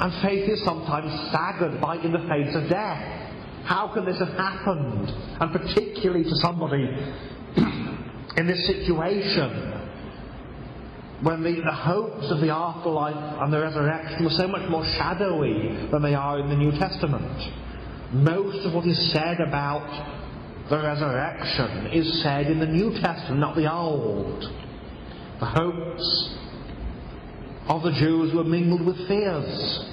And faith is sometimes staggered by in the face of death. How can this have happened? And particularly to somebody in this situation, when the, the hopes of the afterlife and the resurrection were so much more shadowy than they are in the New Testament. Most of what is said about the resurrection is said in the New Testament, not the Old. The hopes of the Jews were mingled with fears.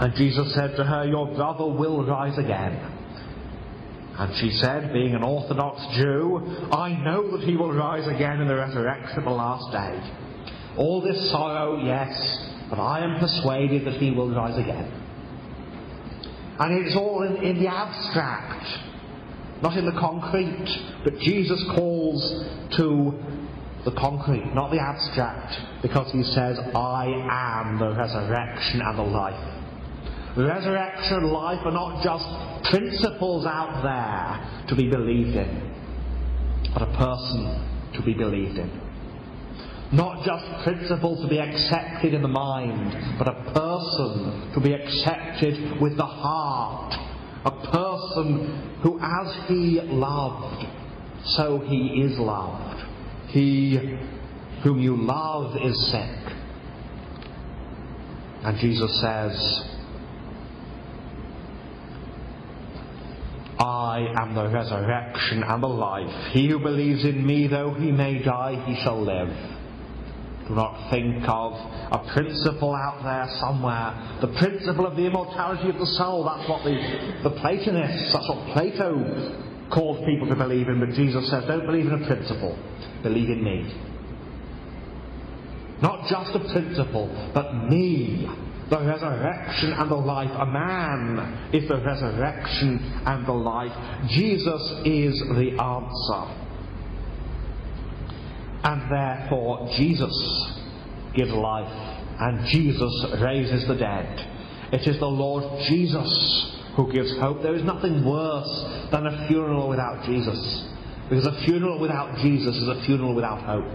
And Jesus said to her, "Your brother will rise again." And she said, being an Orthodox Jew, "I know that he will rise again in the resurrection at the last day. All this sorrow, yes, but I am persuaded that he will rise again." And it's all in, in the abstract, not in the concrete. But Jesus calls to the concrete, not the abstract, because he says, "I am the resurrection and the life." Resurrection and life are not just principles out there to be believed in, but a person to be believed in. Not just principles to be accepted in the mind, but a person to be accepted with the heart. A person who, as he loved, so he is loved. He whom you love is sick. And Jesus says, "I am the resurrection and the life. He who believes in me, though he may die, he shall live." Do not think of a principle out there somewhere. The principle of the immortality of the soul. That's what the, the Platonists, that's what Plato called people to believe in. But Jesus says, don't believe in a principle. Believe in me. Not just a principle, but me. The resurrection and the life. A man is the resurrection and the life. Jesus is the answer. And therefore Jesus gives life, and Jesus raises the dead. It is the Lord Jesus who gives hope. There is nothing worse than a funeral without Jesus, because a funeral without Jesus is a funeral without hope.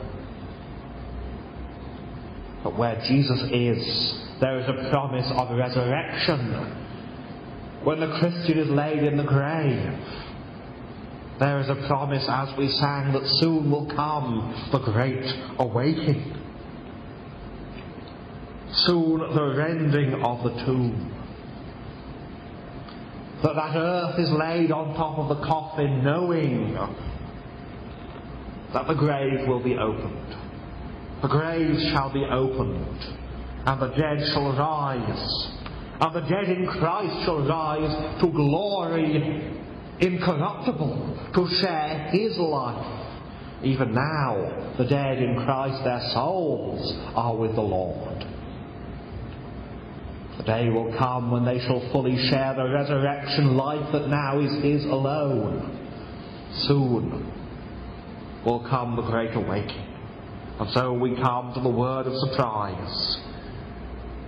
But where Jesus is, there is a promise of resurrection. When the Christian is laid in the grave, there is a promise, as we sang, that soon will come the great awakening. Soon the rending of the tomb. That that earth is laid on top of the coffin, knowing that the grave will be opened. The grave shall be opened, and the dead shall rise. And the dead in Christ shall rise to glory incorruptible, to share his life. Even now, the dead in Christ, their souls are with the Lord. The day will come when they shall fully share the resurrection life that now is his alone. Soon will come the great awakening. And so we come to the word of surprise.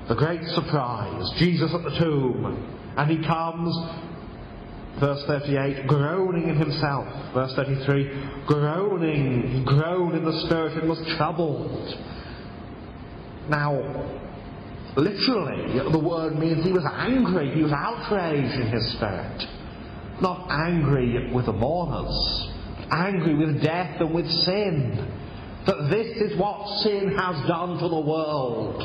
The great surprise. Jesus at the tomb. And he comes, verse thirty-eight, groaning in himself. Verse thirty-three, groaning, he groaned in the spirit and was troubled. Now, literally, the word means he was angry, he was outraged in his spirit. Not angry with the mourners, angry with death and with sin. That this is what sin has done to the world.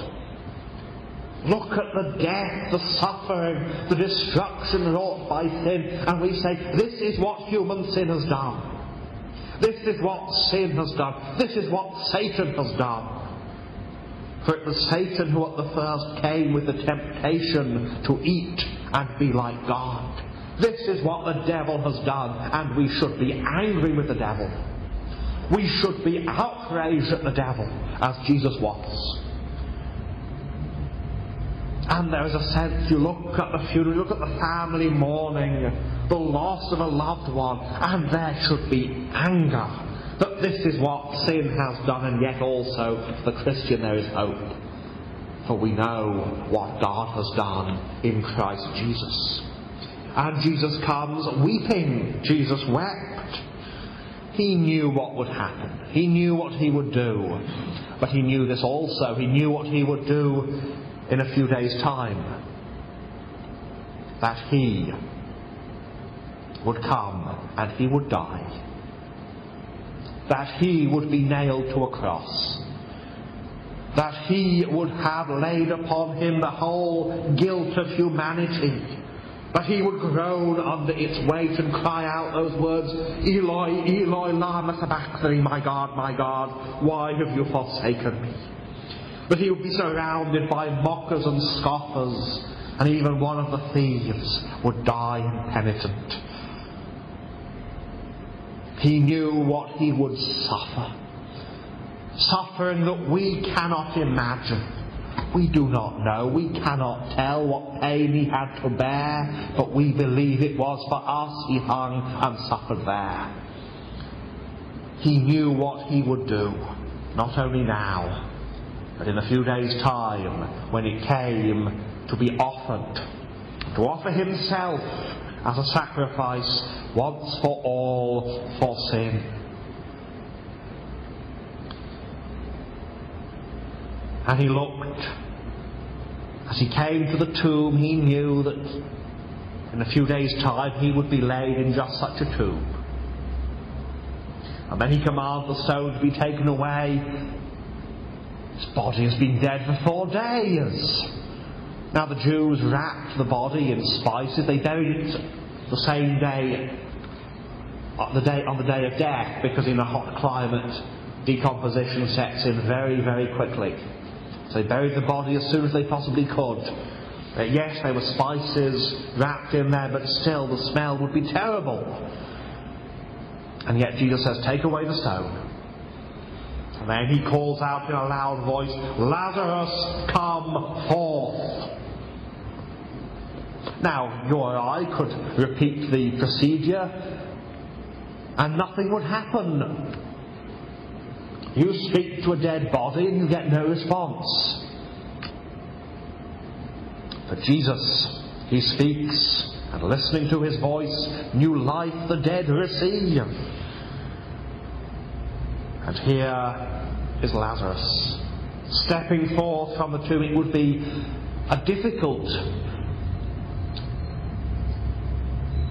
Look at the death, the suffering, the destruction wrought by sin, and we say, this is what human sin has done. This is what sin has done. This is what Satan has done. For it was Satan who at the first came with the temptation to eat and be like God. This is what the devil has done, and we should be angry with the devil. We should be outraged at the devil, as Jesus was. And there is a sense, you look at the funeral, you look at the family mourning, the loss of a loved one, and there should be anger. That this is what sin has done, and yet also for the Christian there is hope. For we know what God has done in Christ Jesus. And Jesus comes weeping. Jesus wept. He knew what would happen. He knew what he would do. But he knew this also. He knew what he would do in a few days' time. That he would come and he would die. That he would be nailed to a cross. That he would have laid upon him the whole guilt of humanity. That he would groan under its weight and cry out those words, Eloi, Eloi, lama sabachthani, my God, my God, why have you forsaken me? That he would be surrounded by mockers and scoffers, and even one of the thieves would die impenitent. He knew what he would suffer. Suffering that we cannot imagine. We do not know. We cannot tell what pain he had to bear, but we believe it was for us he hung and suffered there. He knew what he would do, not only now, but in a few days' time, when it came to be offered, to offer himself as a sacrifice once for all for sin. And he looked. As he came to the tomb, he knew that in a few days' time he would be laid in just such a tomb. And then he commanded the stone to be taken away. His body has been dead for four days. Now the Jews wrapped the body in spices. They buried it the same day, the day on the day of death, because in a hot climate, decomposition sets in very, very quickly. So they buried the body as soon as they possibly could. But yes, there were spices wrapped in there, but still the smell would be terrible. And yet Jesus says, take away the stone. And then he calls out in a loud voice, Lazarus, come forth. Now, you or I could repeat the procedure and nothing would happen. You speak to a dead body and you get no response. But Jesus, he speaks, and listening to his voice, new life the dead receive. And here is Lazarus stepping forth from the tomb. It would be a difficult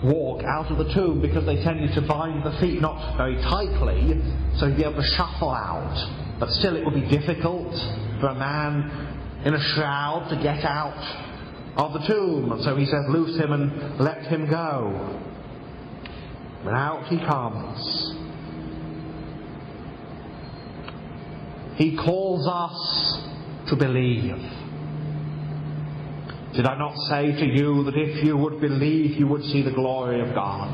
walk out of the tomb, because they tended to bind the feet not very tightly, so he'd be able to shuffle out. But still it would be difficult for a man in a shroud to get out of the tomb. And so he says, loose him and let him go. And out he comes. He calls us to believe. Did I not say to you that if you would believe, you would see the glory of God?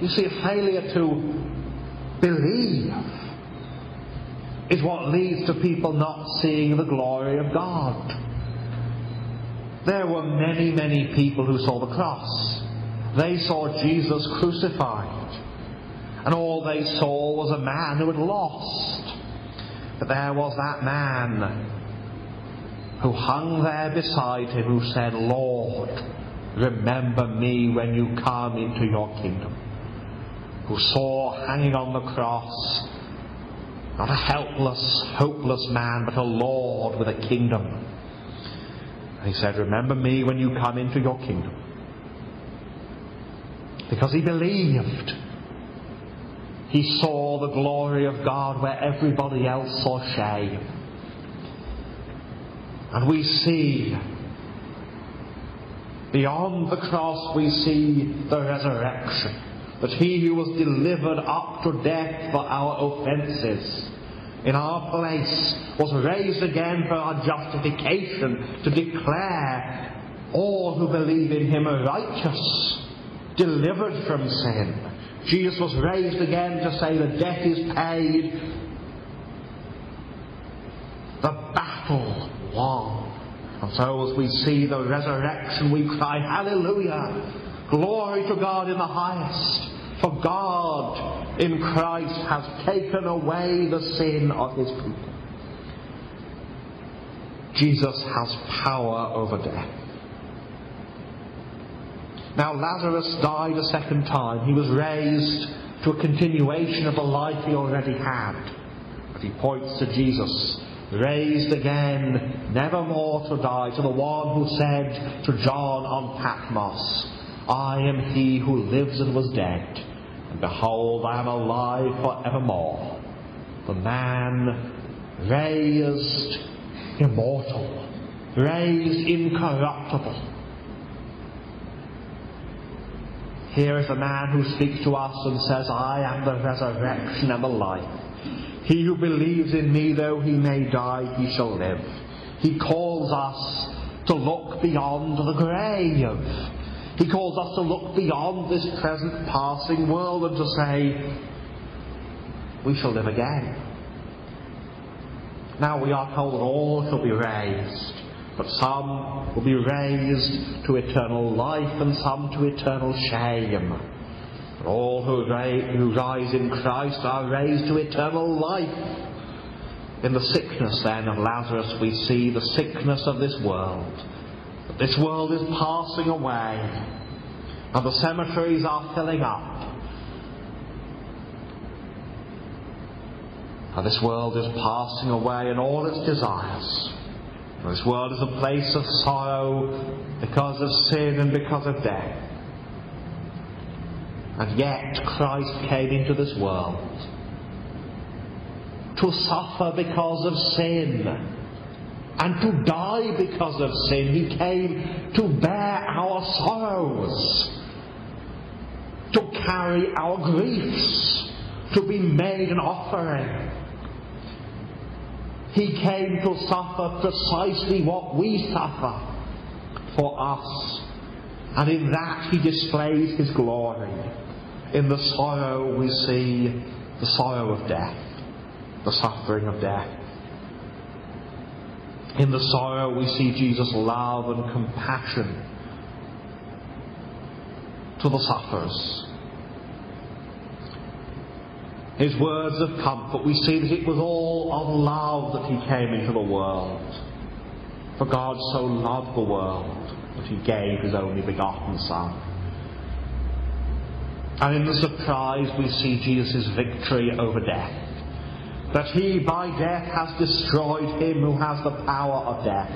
You see, a failure to believe is what leads to people not seeing the glory of God. There were many, many people who saw the cross. They saw Jesus crucified. And all they saw was a man who had lost. But there was that man who hung there beside him, who said, Lord, remember me when you come into your kingdom. Who saw hanging on the cross not a helpless, hopeless man, but a Lord with a kingdom. And he said, remember me when you come into your kingdom. Because he believed. He saw the glory of God where everybody else saw shame. And we see, beyond the cross, we see the resurrection. That he who was delivered up to death for our offences in our place was raised again for our justification, to declare all who believe in him are righteous, delivered from sin. Jesus was raised again to say the debt is paid, the battle won. And so as we see the resurrection, we cry, hallelujah! Glory to God in the highest, for God in Christ has taken away the sin of his people. Jesus has power over death. Now Lazarus died a second time. He was raised to a continuation of the life he already had. But he points to Jesus, raised again, never more to die, to the one who said to John on Patmos, I am he who lives and was dead, and behold, I am alive for evermore. The man raised immortal, raised incorruptible. Here is a man who speaks to us and says, I am the resurrection and the life. He who believes in me, though he may die, he shall live. He calls us to look beyond the grave. He calls us to look beyond this present passing world and to say, we shall live again. Now we are told that all shall be raised. But some will be raised to eternal life and some to eternal shame. But all who, ra- who rise in Christ are raised to eternal life. In the sickness, then, of Lazarus, we see the sickness of this world. But this world is passing away, and the cemeteries are filling up. And this world is passing away in all its desires. This world is a place of sorrow because of sin and because of death. And yet Christ came into this world to suffer because of sin and to die because of sin. He came to bear our sorrows, to carry our griefs, to be made an offering. He came to suffer precisely what we suffer for us. And in that he displays his glory. In the sorrow we see the sorrow of death, the suffering of death. In the sorrow we see Jesus' love and compassion to the sufferers. His words of comfort, we see that it was all of love that he came into the world. For God so loved the world that he gave his only begotten Son. And in the surprise we see Jesus' victory over death. That he by death has destroyed him who has the power of death.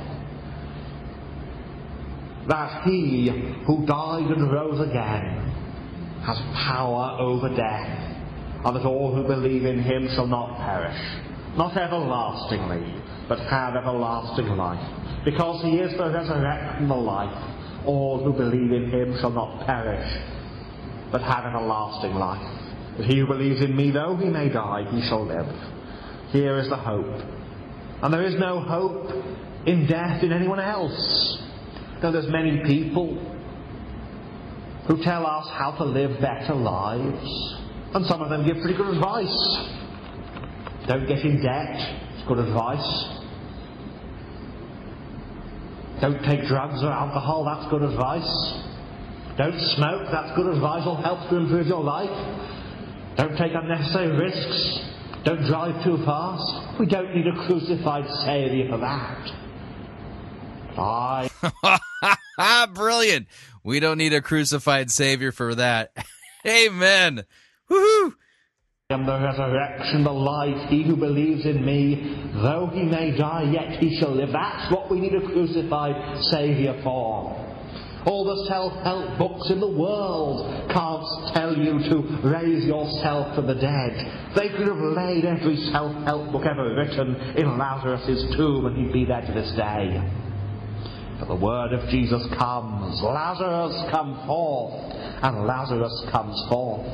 That he who died and rose again has power over death. And that all who believe in him shall not perish, not everlastingly, but have everlasting life. Because he is the resurrection and the life, all who believe in him shall not perish, but have everlasting life. But he who believes in me, though he may die, he shall live. Here is the hope. And there is no hope in death in anyone else. Though there's many people who tell us how to live better lives. And some of them give pretty good advice. Don't get in debt, it's good advice. Don't take drugs or alcohol, that's good advice. Don't smoke, that's good advice, it'll help to improve your life. Don't take unnecessary risks. Don't drive too fast. We don't need a crucified Saviour for that. I... Brilliant! We don't need a crucified Saviour for that. Amen! Woo-hoo. I am the resurrection, the life. He who believes in me, though he may die, yet he shall live. That's what we need a crucified Saviour for. All the self-help books in the world can't tell you to raise yourself from the dead. They could have laid every self-help book ever written in Lazarus' tomb and he'd be there to this day. But the word of Jesus comes, Lazarus come forth, and Lazarus comes forth.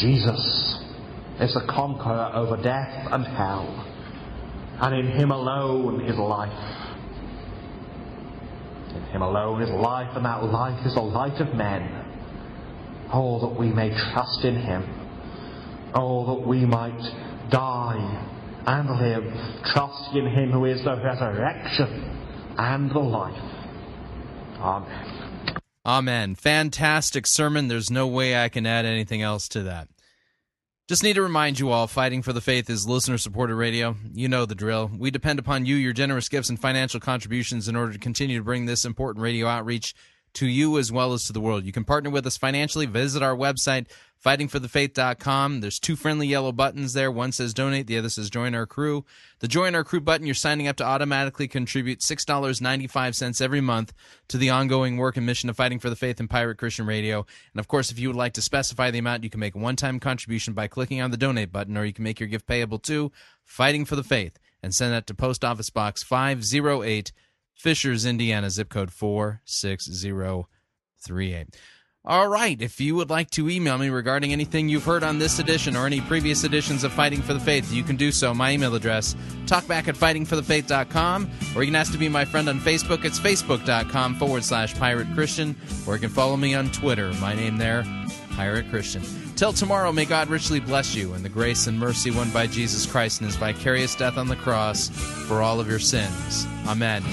Jesus is the conqueror over death and hell, and in him alone is life. In him alone is life, and that life is the light of men. Oh, that we may trust in him. Oh, that we might die and live, trusting in him who is the resurrection and the life. Amen. Amen. Fantastic sermon. There's no way I can add anything else to that. Just need to remind you all, Fighting for the Faith is listener-supported radio. You know the drill. We depend upon you, your generous gifts and financial contributions in order to continue to bring this important radio outreach to you as well as to the world. You can partner with us financially. Visit our website, fighting for the faith dot com. There's two friendly yellow buttons there. One says donate, the other says join our crew. The join our crew button, you're signing up to automatically contribute six dollars and ninety-five cents every month to the ongoing work and mission of Fighting for the Faith and Pirate Christian Radio. And of course, if you would like to specify the amount, you can make a one-time contribution by clicking on the donate button, or you can make your gift payable to Fighting for the Faith and send that to Post Office Box five oh eight, Fishers, Indiana, zip code four six zero three eight. All right, if you would like to email me regarding anything you've heard on this edition or any previous editions of Fighting for the Faith, you can do so. My email address, talkback at fighting for the faith dot com, or you can ask to be my friend on Facebook. It's facebook.com forward slash Pirate Christian, or you can follow me on Twitter. My name there, Pirate Christian. Till tomorrow, may God richly bless you in the grace and mercy won by Jesus Christ and his vicarious death on the cross for all of your sins. Amen.